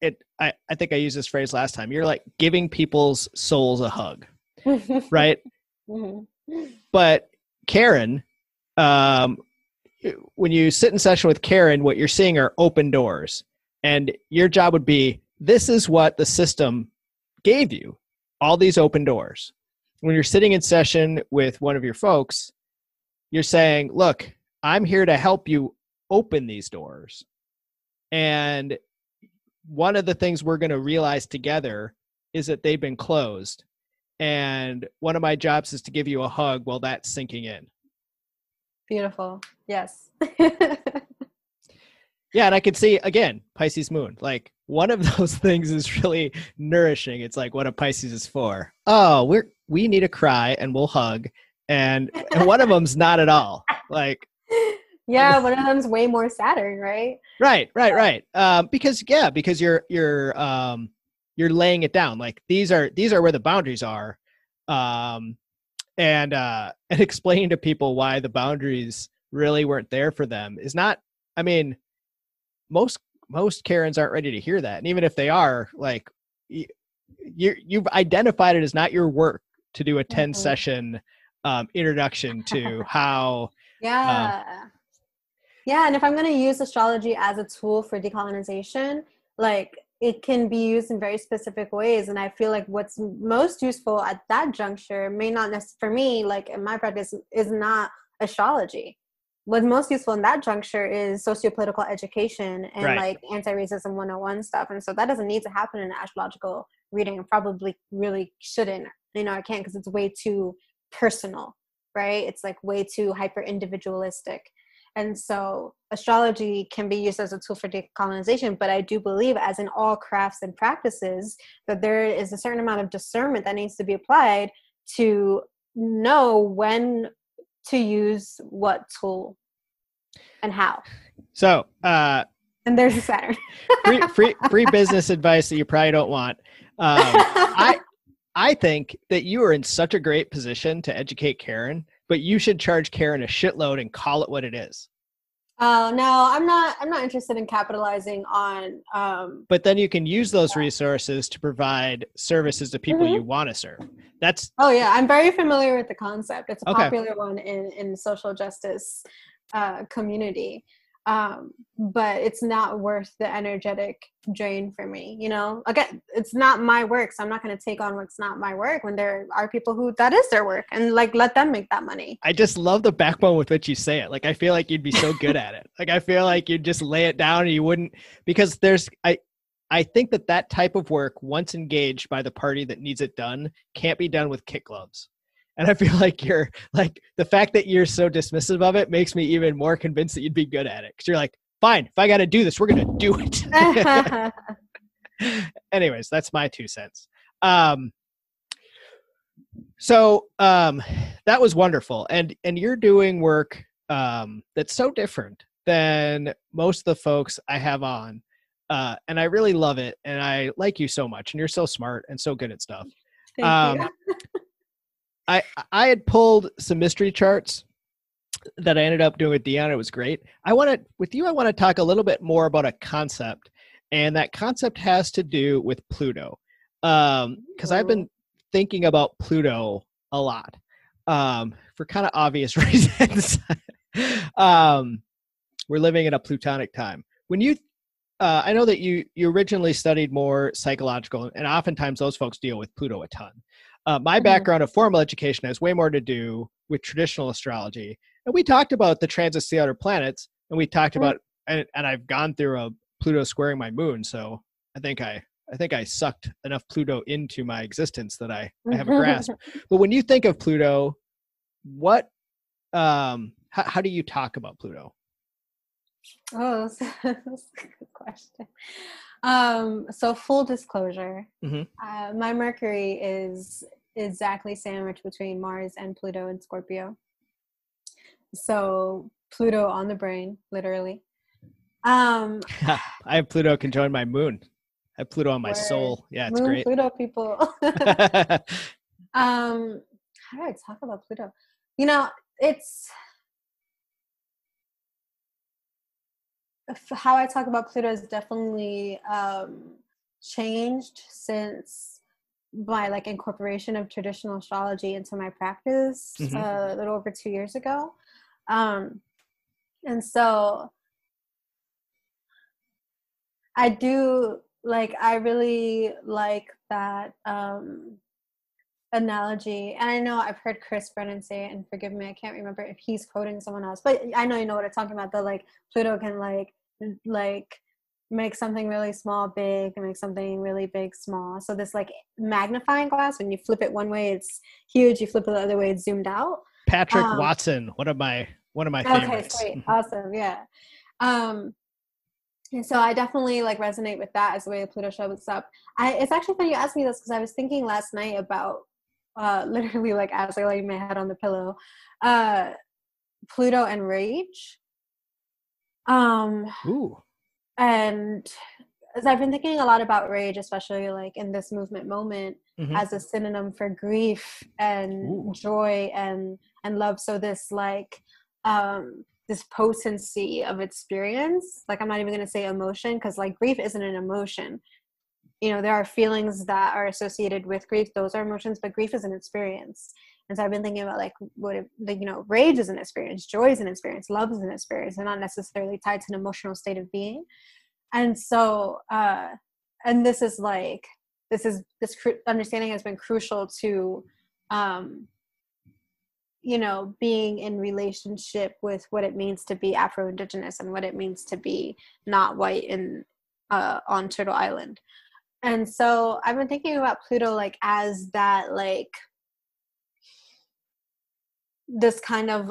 I think I used this phrase last time, you're like giving people's souls a hug, right? Mm-hmm. But Karen, when you sit in session with Karen, what you're seeing are open doors, and your job would be, this is what the system gave you, all these open doors. When you're sitting in session with one of your folks, you're saying, look, I'm here to help you open these doors. And one of the things we're going to realize together is that they've been closed. And one of my jobs is to give you a hug while that's sinking in. Beautiful. Yes. Yeah. And I could see, again, Pisces moon, like one of those things is really nourishing. It's like what a Pisces is for. Oh, we need to cry and we'll hug. And one of them's not at all. Like, yeah, one of them's way more Saturn, right? Right. Because you're laying it down. Like these are where the boundaries are. And explaining to people why the boundaries really weren't there for them is not, I mean, most Karens aren't ready to hear that. And even if they are, like you've identified it as not your work to do a 10 session introduction to how. Yeah. And if I'm going to use astrology as a tool for decolonization, like it can be used in very specific ways. And I feel like what's most useful at that juncture may not necessarily, for me, like in my practice, is not astrology. What's most useful in that juncture is sociopolitical education and like anti-racism 101 stuff. And so that doesn't need to happen in an astrological reading, and probably really shouldn't. You know, I can't, because it's way too personal, right? It's like way too hyper-individualistic. And so astrology can be used as a tool for decolonization, but I do believe, as in all crafts and practices, that there is a certain amount of discernment that needs to be applied to know when to use what tool and how. So, and there's a Saturn. free business advice that you probably don't want. I think that you are in such a great position to educate Karen, but you should charge Karen a shitload and call it what it is. Oh, no, I'm not interested in capitalizing on. But then you can use those resources to provide services to people you want to serve. I'm very familiar with the concept. It's a popular one in social justice community. But it's not worth the energetic drain for me, you know. Again, it's not my work, so I'm not going to take on what's not my work when there are people who that is their work, and like let them make that money. I just love the backbone with which you say it. Like I feel like you'd be so good at it. Like I feel like you'd just lay it down and you wouldn't, because there's I think that type of work, once engaged by the party that needs it done, can't be done with kid gloves. And I feel like you're like, the fact that you're so dismissive of it makes me even more convinced that you'd be good at it. Cause you're like, fine, if I got to do this, we're going to do it. Anyways, that's my 2 cents. So that was wonderful. And you're doing work that's so different than most of the folks I have on. And I really love it. And I like you so much. And you're so smart and so good at stuff. Thank you. I had pulled some mystery charts that I ended up doing with Deanna. It was great. I want to talk a little bit more about a concept, and that concept has to do with Pluto. Because I've been thinking about Pluto a lot, for kind of obvious reasons. We're living in a plutonic time. When you, I know that you originally studied more psychological, and oftentimes those folks deal with Pluto a ton. My background of formal education has way more to do with traditional astrology. And we talked about the transits to the outer planets, and we talked about, and I've gone through a Pluto squaring my moon. So I think I sucked enough Pluto into my existence that I have a grasp. But when you think of Pluto, what, how do you talk about Pluto? Oh, that's a good question. So full disclosure, my Mercury is exactly sandwiched between Mars and Pluto in Scorpio. So Pluto on the brain, literally. I have Pluto can join my moon. I have Pluto on my soul. Yeah, it's moon, great. Pluto people. How do I talk about Pluto? You know, it's how I talk about Pluto has definitely changed since my incorporation of traditional astrology into my practice a little over 2 years ago. And so I do I really like that analogy. And I know I've heard Chris Brennan say it, and forgive me, I can't remember if he's quoting someone else, but I know you know what I'm talking about. That Pluto can make something really small big and make something really big small. So this magnifying glass, when you flip it one way it's huge, you flip it the other way it's zoomed out. Patrick Watson, one of my favorites. Okay, sweet. Awesome, yeah. And so I definitely resonate with that as the way the Pluto shows up. It's actually funny you asked me this, because I was thinking last night about literally as I laid my head on the pillow, Pluto and rage. Ooh. And as I've been thinking a lot about rage, especially in this movement moment, as a synonym for grief and joy and love. So this this potency of experience, I'm not even going to say emotion, because grief isn't an emotion. You know, there are feelings that are associated with grief. Those are emotions, but grief is an experience. And so I've been thinking about rage is an experience, joy is an experience, love is an experience. They're not necessarily tied to an emotional state of being. And so, and this understanding has been crucial to, being in relationship with what it means to be Afro-Indigenous and what it means to be not white on Turtle Island. And so I've been thinking about Pluto, as that, this kind of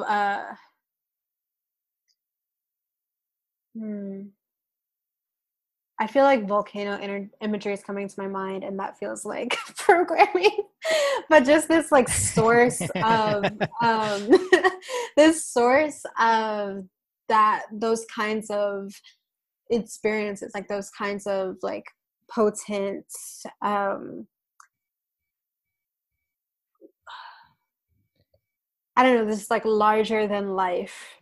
I feel volcano imagery is coming to my mind, and that feels like programming, but just this source of this source of that, those kinds of experiences, those kinds of potent I don't know, this is larger than life,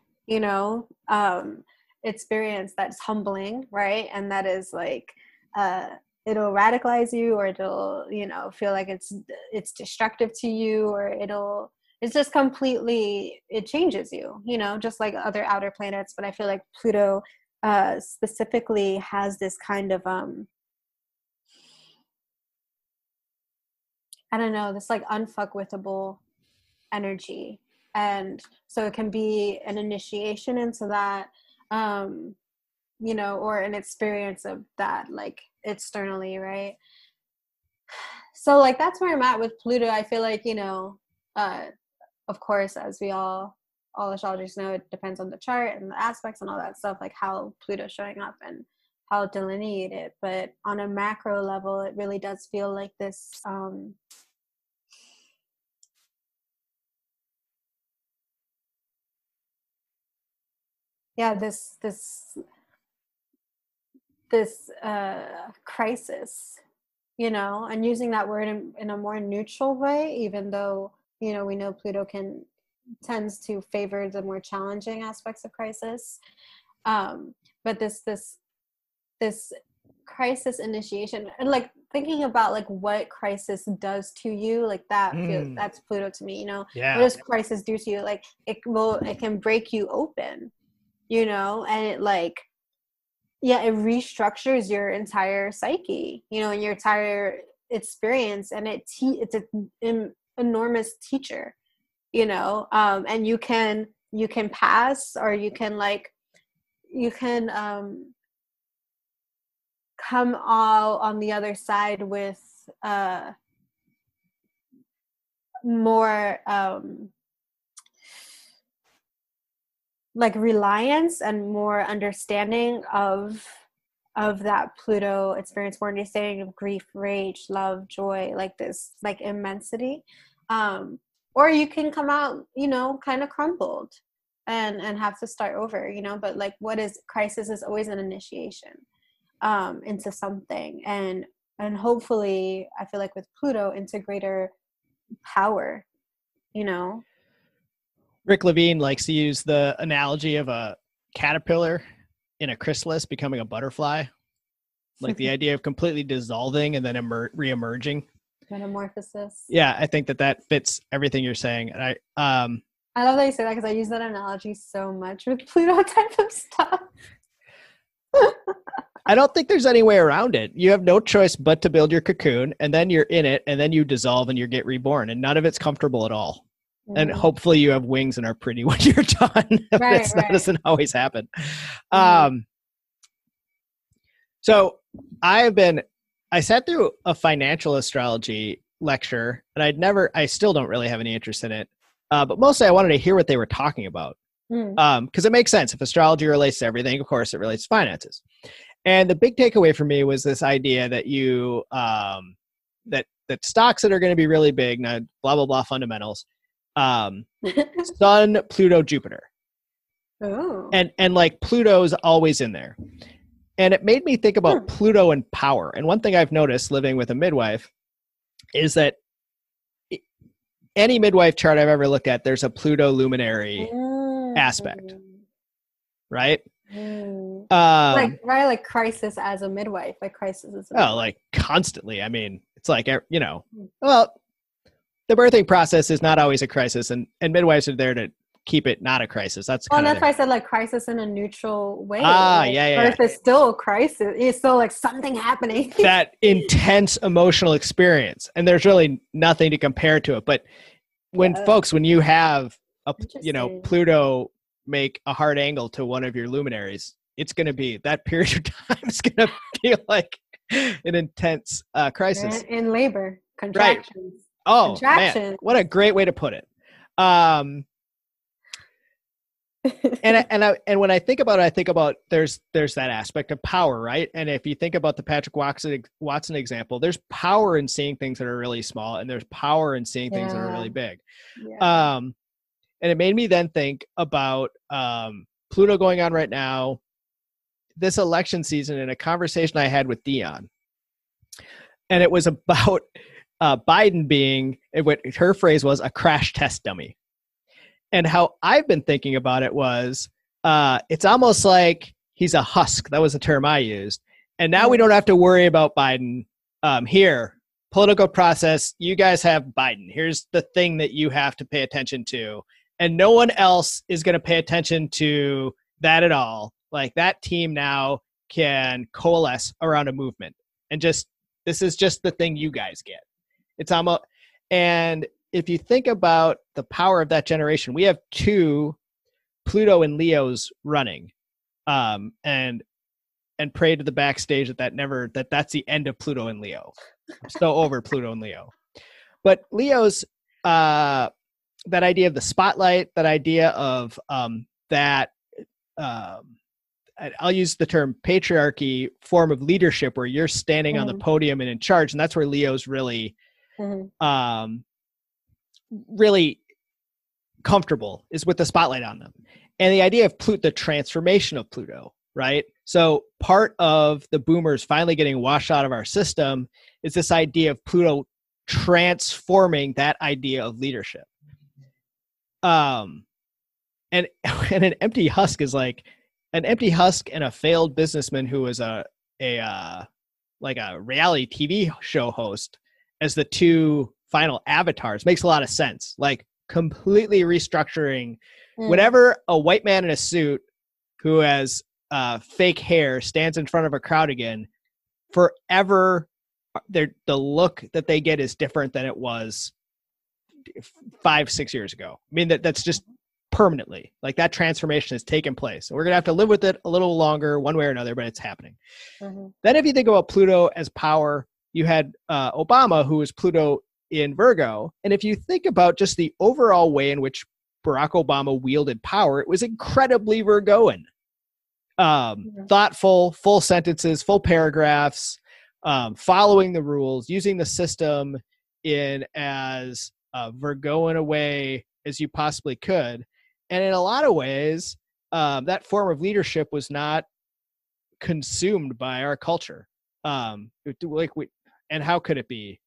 experience that's humbling, right? And that is it'll radicalize you, or it'll, feel it's destructive to you, or it's just completely, it changes you, just like other outer planets. But I feel like Pluto specifically has this kind of, I don't know, this unfuckwithable energy. And so it can be an initiation into that, or an experience of that, externally, right? So that's where I'm at with Pluto. I feel of course, as we all all astrologers know it depends on the chart and the aspects and all that stuff, like how Pluto's showing up and how delineated. But on a macro level, it really does feel like this this crisis, you know, and using that word in a more neutral way, even though, you know, we know Pluto tends to favor the more challenging aspects of crisis. But this crisis initiation, and like thinking about like what crisis does to you, like that feels, that's Pluto to me, you know. Yeah. What does crisis do to you? Like it can break you open, you know, and it like, yeah, it restructures your entire psyche, you know, and your entire experience, and it's an enormous teacher, you know, and you can pass, or you can come all on the other side with more like reliance and more understanding of that Pluto experience, more understanding of grief, rage, love, joy, like this, like immensity. Or you can come out, you know, kind of crumbled and have to start over, you know. But like crisis is always an initiation into something, and hopefully I feel like with Pluto into greater power, you know. Rick Levine likes to use the analogy of a caterpillar in a chrysalis becoming a butterfly, like the idea of completely dissolving and then reemerging. Metamorphosis. Yeah, I think that fits everything you're saying. And I love that you say that, because I use that analogy so much with Pluto type of stuff. I don't think there's any way around it. You have no choice but to build your cocoon, and then you're in it, and then you dissolve and you get reborn, and none of it's comfortable at all. And hopefully you have wings and are pretty when you're done. Right, That doesn't always happen. So I sat through a financial astrology lecture, and I still don't really have any interest in it. But mostly I wanted to hear what they were talking about. Because it makes sense. If astrology relates to everything, of course it relates to finances. And the big takeaway for me was this idea that you, that stocks that are going to be really big, now blah, blah, blah, fundamentals, Sun, Pluto, Jupiter. Oh. And like Pluto's always in there. And it made me think about Pluto and power. And one thing I've noticed living with a midwife is that any midwife chart I've ever looked at, there's a Pluto luminary aspect, right? Like crisis as a midwife, like crisis as a midwife. Oh, like constantly. I mean, it's like, you know, well, the birthing process is not always a crisis, and midwives are there to keep it not a crisis. That's why I said like crisis in a neutral way. Birth is still a crisis. It's still like something happening. That intense emotional experience, and there's really nothing to compare to it. But when you have a, you know, Pluto make a hard angle to one of your luminaries, it's going to be that period of time is going to feel like an intense crisis. In labor, contractions. Right. Oh, man, what a great way to put it. And when I think about it, there's that aspect of power, right? And if you think about the Patrick Watson example, there's power in seeing things that are really small, and there's power in seeing things that are really big. Yeah. And it made me then think about Pluto going on right now, this election season, in a conversation I had with Dion. And it was about Biden being, what her phrase was, a crash test dummy. And how I've been thinking about it was, it's almost like he's a husk. That was the term I used. And now we don't have to worry about Biden. Here, political process, you guys have Biden. Here's the thing that you have to pay attention to. And no one else is going to pay attention to that at all. Like, that team now can coalesce around a movement. And just, this is just the thing you guys get. It's almost, and if you think about the power of that generation, we have two Pluto and Leos running, and pray to the backstage that's the end of Pluto and Leo. I'm so over Pluto and Leo. But Leos, that idea of the spotlight, that idea of I'll use the term patriarchy form of leadership where you're standing on the podium and in charge. And that's where Leo's really, really comfortable, is with the spotlight on them. And the idea of Pluto, the transformation of Pluto, right? So part of the boomers finally getting washed out of our system is this idea of Pluto transforming that idea of leadership. And an empty husk is like, an empty husk and a failed businessman who was a reality TV show host as the two final avatars makes a lot of sense. Like completely restructuring whenever a white man in a suit who has fake hair stands in front of a crowd again, forever the look that they get is different than it was 5-6 years ago. I mean, that's just permanently, like that transformation has taken place. We're gonna have to live with it a little longer one way or another, but it's happening. Then if you think about Pluto as power, you had Obama, who was Pluto in Virgo, and if you think about just the overall way in which Barack Obama wielded power, it was incredibly Virgoan. Thoughtful, full sentences, full paragraphs, following the rules, using the system in as Virgoan a way as you possibly could. And in a lot of ways, that form of leadership was not consumed by our culture. And how could it be?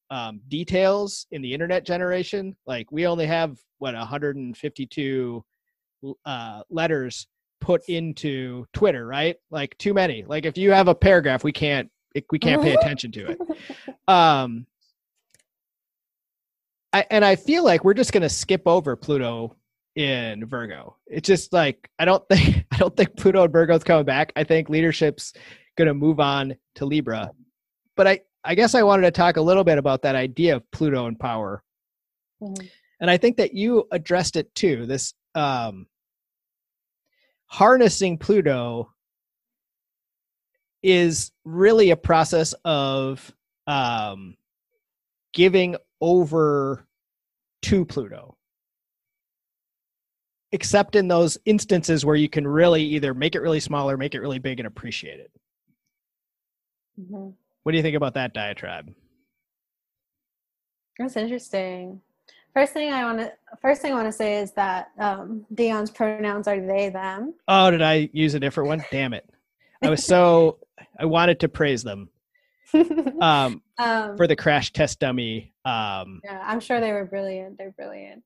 Details in the internet generation, like we only have 152 letters put into Twitter, right? Like too many. Like if you have a paragraph, we can't pay attention to it. I feel like we're just going to skip over Pluto in Virgo. It's just like, I don't think Pluto and Virgo's coming back. I think leadership's going to move on to Libra. But I guess I wanted to talk a little bit about that idea of Pluto and power. And I think that you addressed it too, this harnessing Pluto is really a process of giving over to Pluto, except in those instances where you can really either make it really small or make it really big and appreciate it. What do you think about that diatribe? That's interesting. First thing I want to say is that Dion's pronouns are they, them. Oh, did I use a different one? Damn it! I wanted to praise them. For the crash test dummy. Yeah, I'm sure they were brilliant. They're brilliant.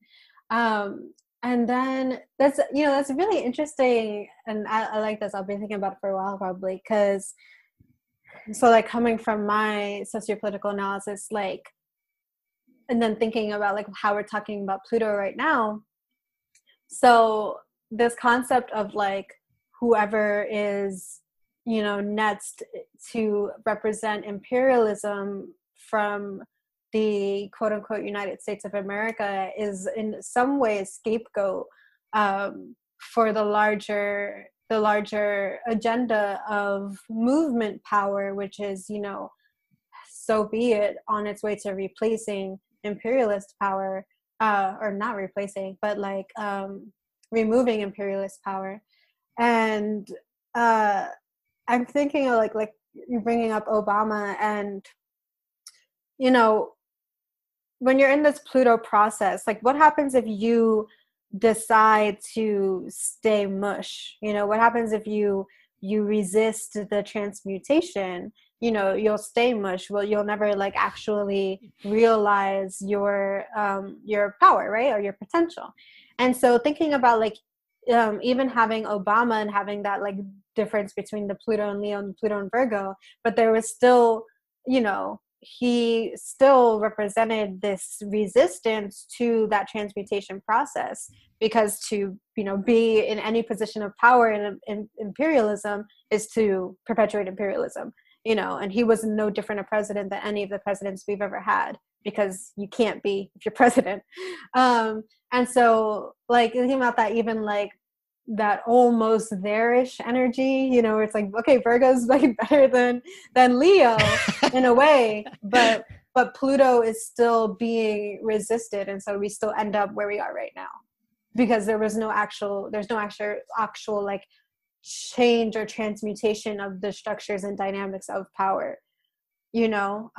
And then that's really interesting. And I like this. I'll be thinking about it for a while probably. Because coming from my sociopolitical analysis, and then thinking about how we're talking about Pluto right now. So this concept of whoever is, next to represent imperialism from the quote unquote United States of America is in some way a scapegoat for the larger agenda of movement power, which is, so be it, on its way to replacing imperialist power, or not replacing, but removing imperialist power. And I'm thinking of like you're bringing up Obama, and when you're in this Pluto process, what happens if you decide to stay mush? What happens if you resist the transmutation? You'll stay mush. Well, you'll never actually realize your power, right, or your potential. And so thinking about even having Obama and having that difference between the Pluto and Leo and Pluto and Virgo, but there was still, he still represented this resistance to that transmutation process, because to, be in any position of power in imperialism is to perpetuate imperialism, and he was no different a president than any of the presidents we've ever had, because you can't be if you're president. And so thinking about that, even that almost there-ish energy, where it's okay, Virgo's better than Leo in a way, but but Pluto is still being resisted. And so we still end up where we are right now because there's no actual like change or transmutation of the structures and dynamics of power, you know,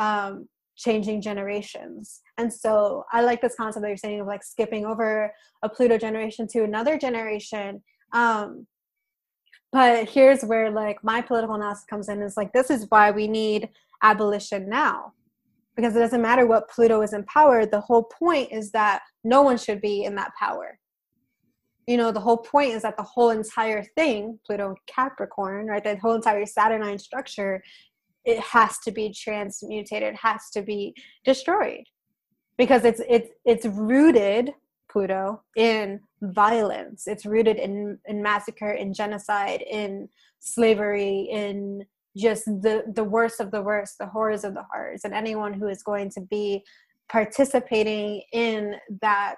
changing generations. And so I like this concept that you're saying of like skipping over a Pluto generation to another generation. But here's where like my political analysis comes in, is like, this is why we need abolition now, because it doesn't matter what Pluto is in power. The whole point is that no one should be in that power. You know, the whole point is that the whole entire thing, Pluto and Capricorn, right? That whole entire Saturnine structure, it has to be transmutated, has to be destroyed, because it's rooted, Pluto, in violence. It's rooted in massacre, in genocide, in slavery, in just the worst of the worst, the horrors of the horrors. And anyone who is going to be participating in that,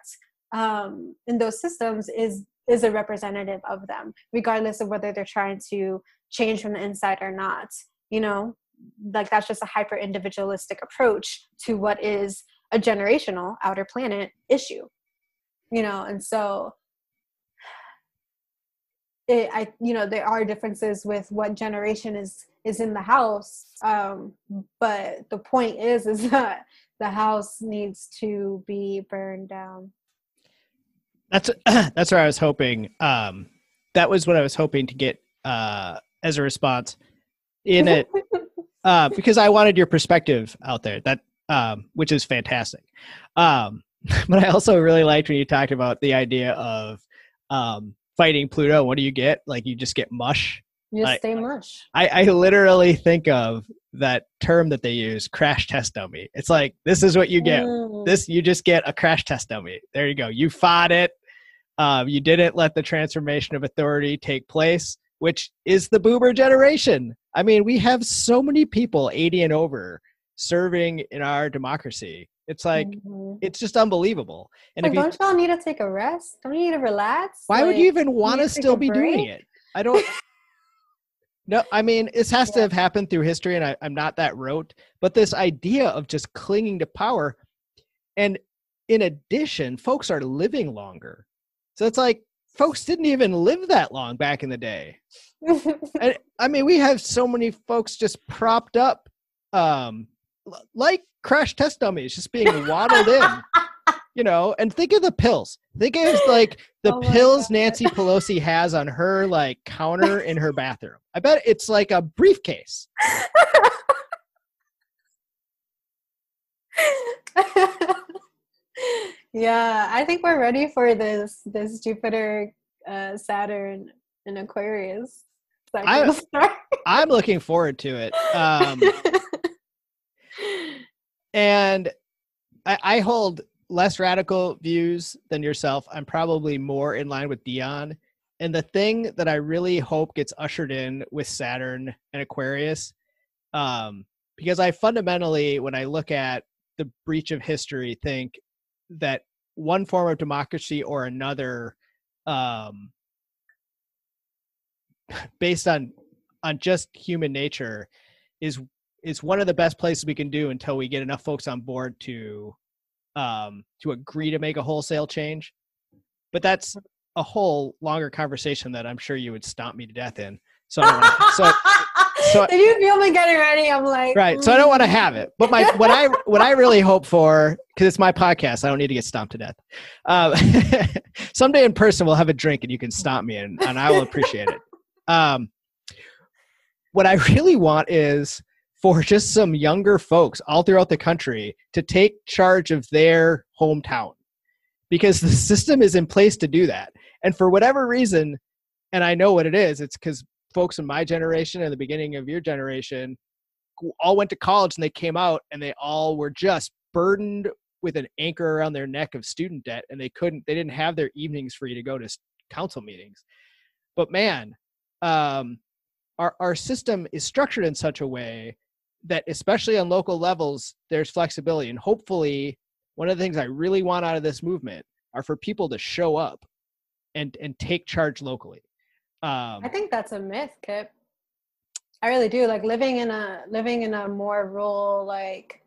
in those systems is a representative of them, regardless of whether they're trying to change from the inside or not. You know, like that's just a hyper individualistic approach to what is a generational outer planet issue, you know. And so there are differences with what generation is in the house, but the point is that the house needs to be burned down. That's where I was hoping. That was what I was hoping to get as a response in it, because I wanted your perspective out there, that which is fantastic. But I also really liked when you talked about the idea of fighting Pluto. What do you get? Like, you just get mush. You just stay mush. I literally think of that term that they use, crash test dummy. It's like, this is what you get. This, you just get a crash test dummy. There you go. You fought it. You didn't let the transformation of authority take place, which is the boomer generation. I mean, we have so many people 80 and over serving in our democracy. It's like, it's just unbelievable. And like, don't y'all need to take a rest? Don't you need to relax? Why would you even want to still be doing it? I don't. No, I mean, this has to have happened through history, and I'm not that rote, but this idea of just clinging to power. And in addition, folks are living longer. So it's like, folks didn't even live that long back in the day. And, I mean, we have so many folks just propped up, like crash test dummies, just being waddled in, you know. And think of the pills. Think of like the pills Nancy Pelosi has on her like counter in her bathroom. I bet it's like a briefcase. Yeah, I think we're ready for this Jupiter, Saturn, and Aquarius. I'm looking forward to it. And I hold less radical views than yourself. I'm probably more in line with Dion. And the thing that I really hope gets ushered in with Saturn and Aquarius, because I fundamentally, when I look at the breach of history, think that one form of democracy or another, based on just human nature, is one of the best places we can do until we get enough folks on board to agree to make a wholesale change. But that's a whole longer conversation that I'm sure you would stomp me to death in. So if you feel me getting ready, I'm like, right. So I don't want to have it. But what I really hope for, because it's my podcast, I don't need to get stomped to death. Someday in person, we'll have a drink and you can stomp me and I will appreciate it. What I really want is for just some younger folks all throughout the country to take charge of their hometown, because the system is in place to do that. And for whatever reason, and I know what it is, it's because folks in my generation and the beginning of your generation all went to college and they came out and they all were just burdened with an anchor around their neck of student debt, and they didn't have their evenings free to go to council meetings. But man, our system is structured in such a way that, especially on local levels, there's flexibility. And hopefully one of the things I really want out of this movement are for people to show up and take charge locally. I think that's a myth, Kip. I really do. Like living in a more rural, like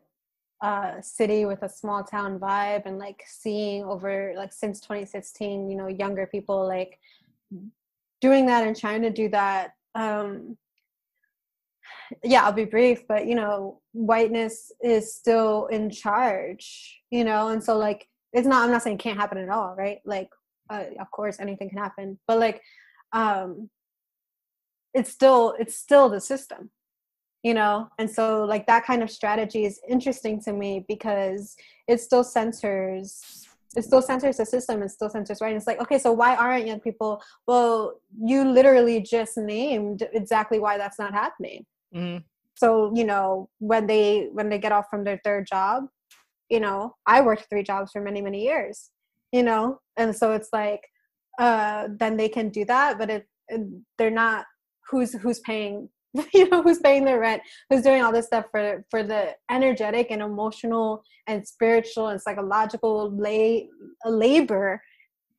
city with a small town vibe, and like seeing over like since 2016, you know, younger people like doing that and trying to do that. Yeah, I'll be brief, but you know, whiteness is still in charge, you know, and so like it's not, I'm not saying it can't happen at all, right? Like of course anything can happen, but like it's still the system, you know. And so like that kind of strategy is interesting to me because it still censors the system, it still censors, right? And it's like, okay, so why aren't young people? Well, you literally just named exactly why that's not happening. Mm-hmm. So, you know, when they get off from their third job, you know, I worked 3 jobs for many, many years, you know? And so it's like, then they can do that, but they're not, who's paying, you know, who's paying their rent, who's doing all this stuff for the energetic and emotional and spiritual and psychological labor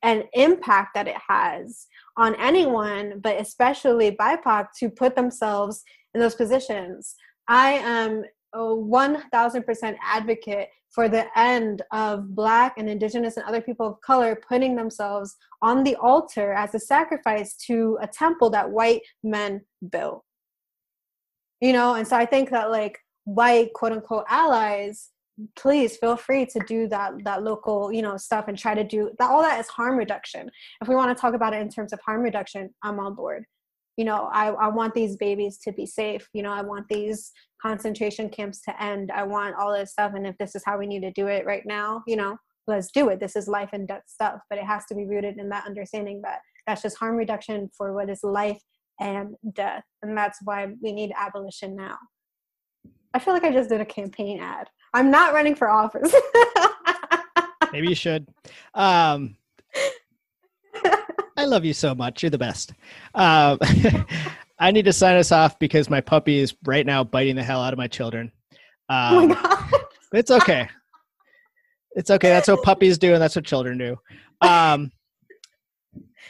and impact that it has on anyone, but especially BIPOC, to put themselves in those positions. I am a 1,000% advocate for the end of Black and Indigenous and other people of color putting themselves on the altar as a sacrifice to a temple that white men built. You know, and so I think that like white quote unquote allies, please feel free to do that local, you know, stuff and try to do that. All that is harm reduction. If we want to talk about it in terms of harm reduction, I'm on board. You know, I want these babies to be safe. You know, I want these concentration camps to end. I want all this stuff. And if this is how we need to do it right now, you know, let's do it. This is life and death stuff, but it has to be rooted in that understanding that that's just harm reduction for what is life and death. And that's why we need abolition now. I feel like I just did a campaign ad. I'm not running for office. Maybe you should. I love you so much. You're the best. I need to sign us off because my puppy is right now biting the hell out of my children. Oh my God. It's okay. It's okay. That's what puppies do. And that's what children do.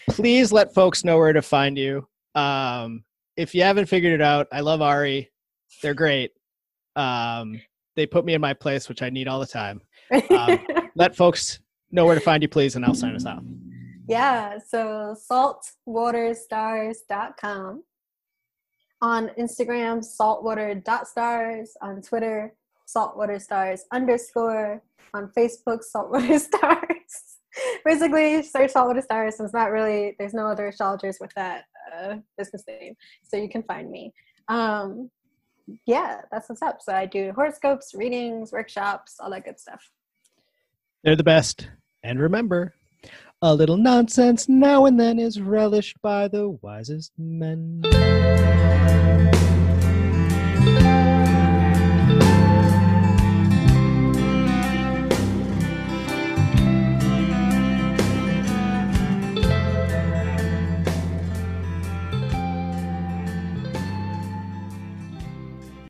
Please let folks know where to find you. If you haven't figured it out, I love Ari. They're great. They put me in my place, which I need all the time. Let folks know where to find you, please, and I'll sign us off. Yeah, so saltwaterstars.com. On Instagram, saltwater.stars. On Twitter, saltwaterstars_. On Facebook, saltwaterstars. Basically, search Saltwater Stars. It's not really, there's no other astrologers with that business name, so you can find me. Yeah, that's what's up. So I do horoscopes, readings, workshops, all that good stuff. They're the best. And remember, a little nonsense now and then is relished by the wisest men.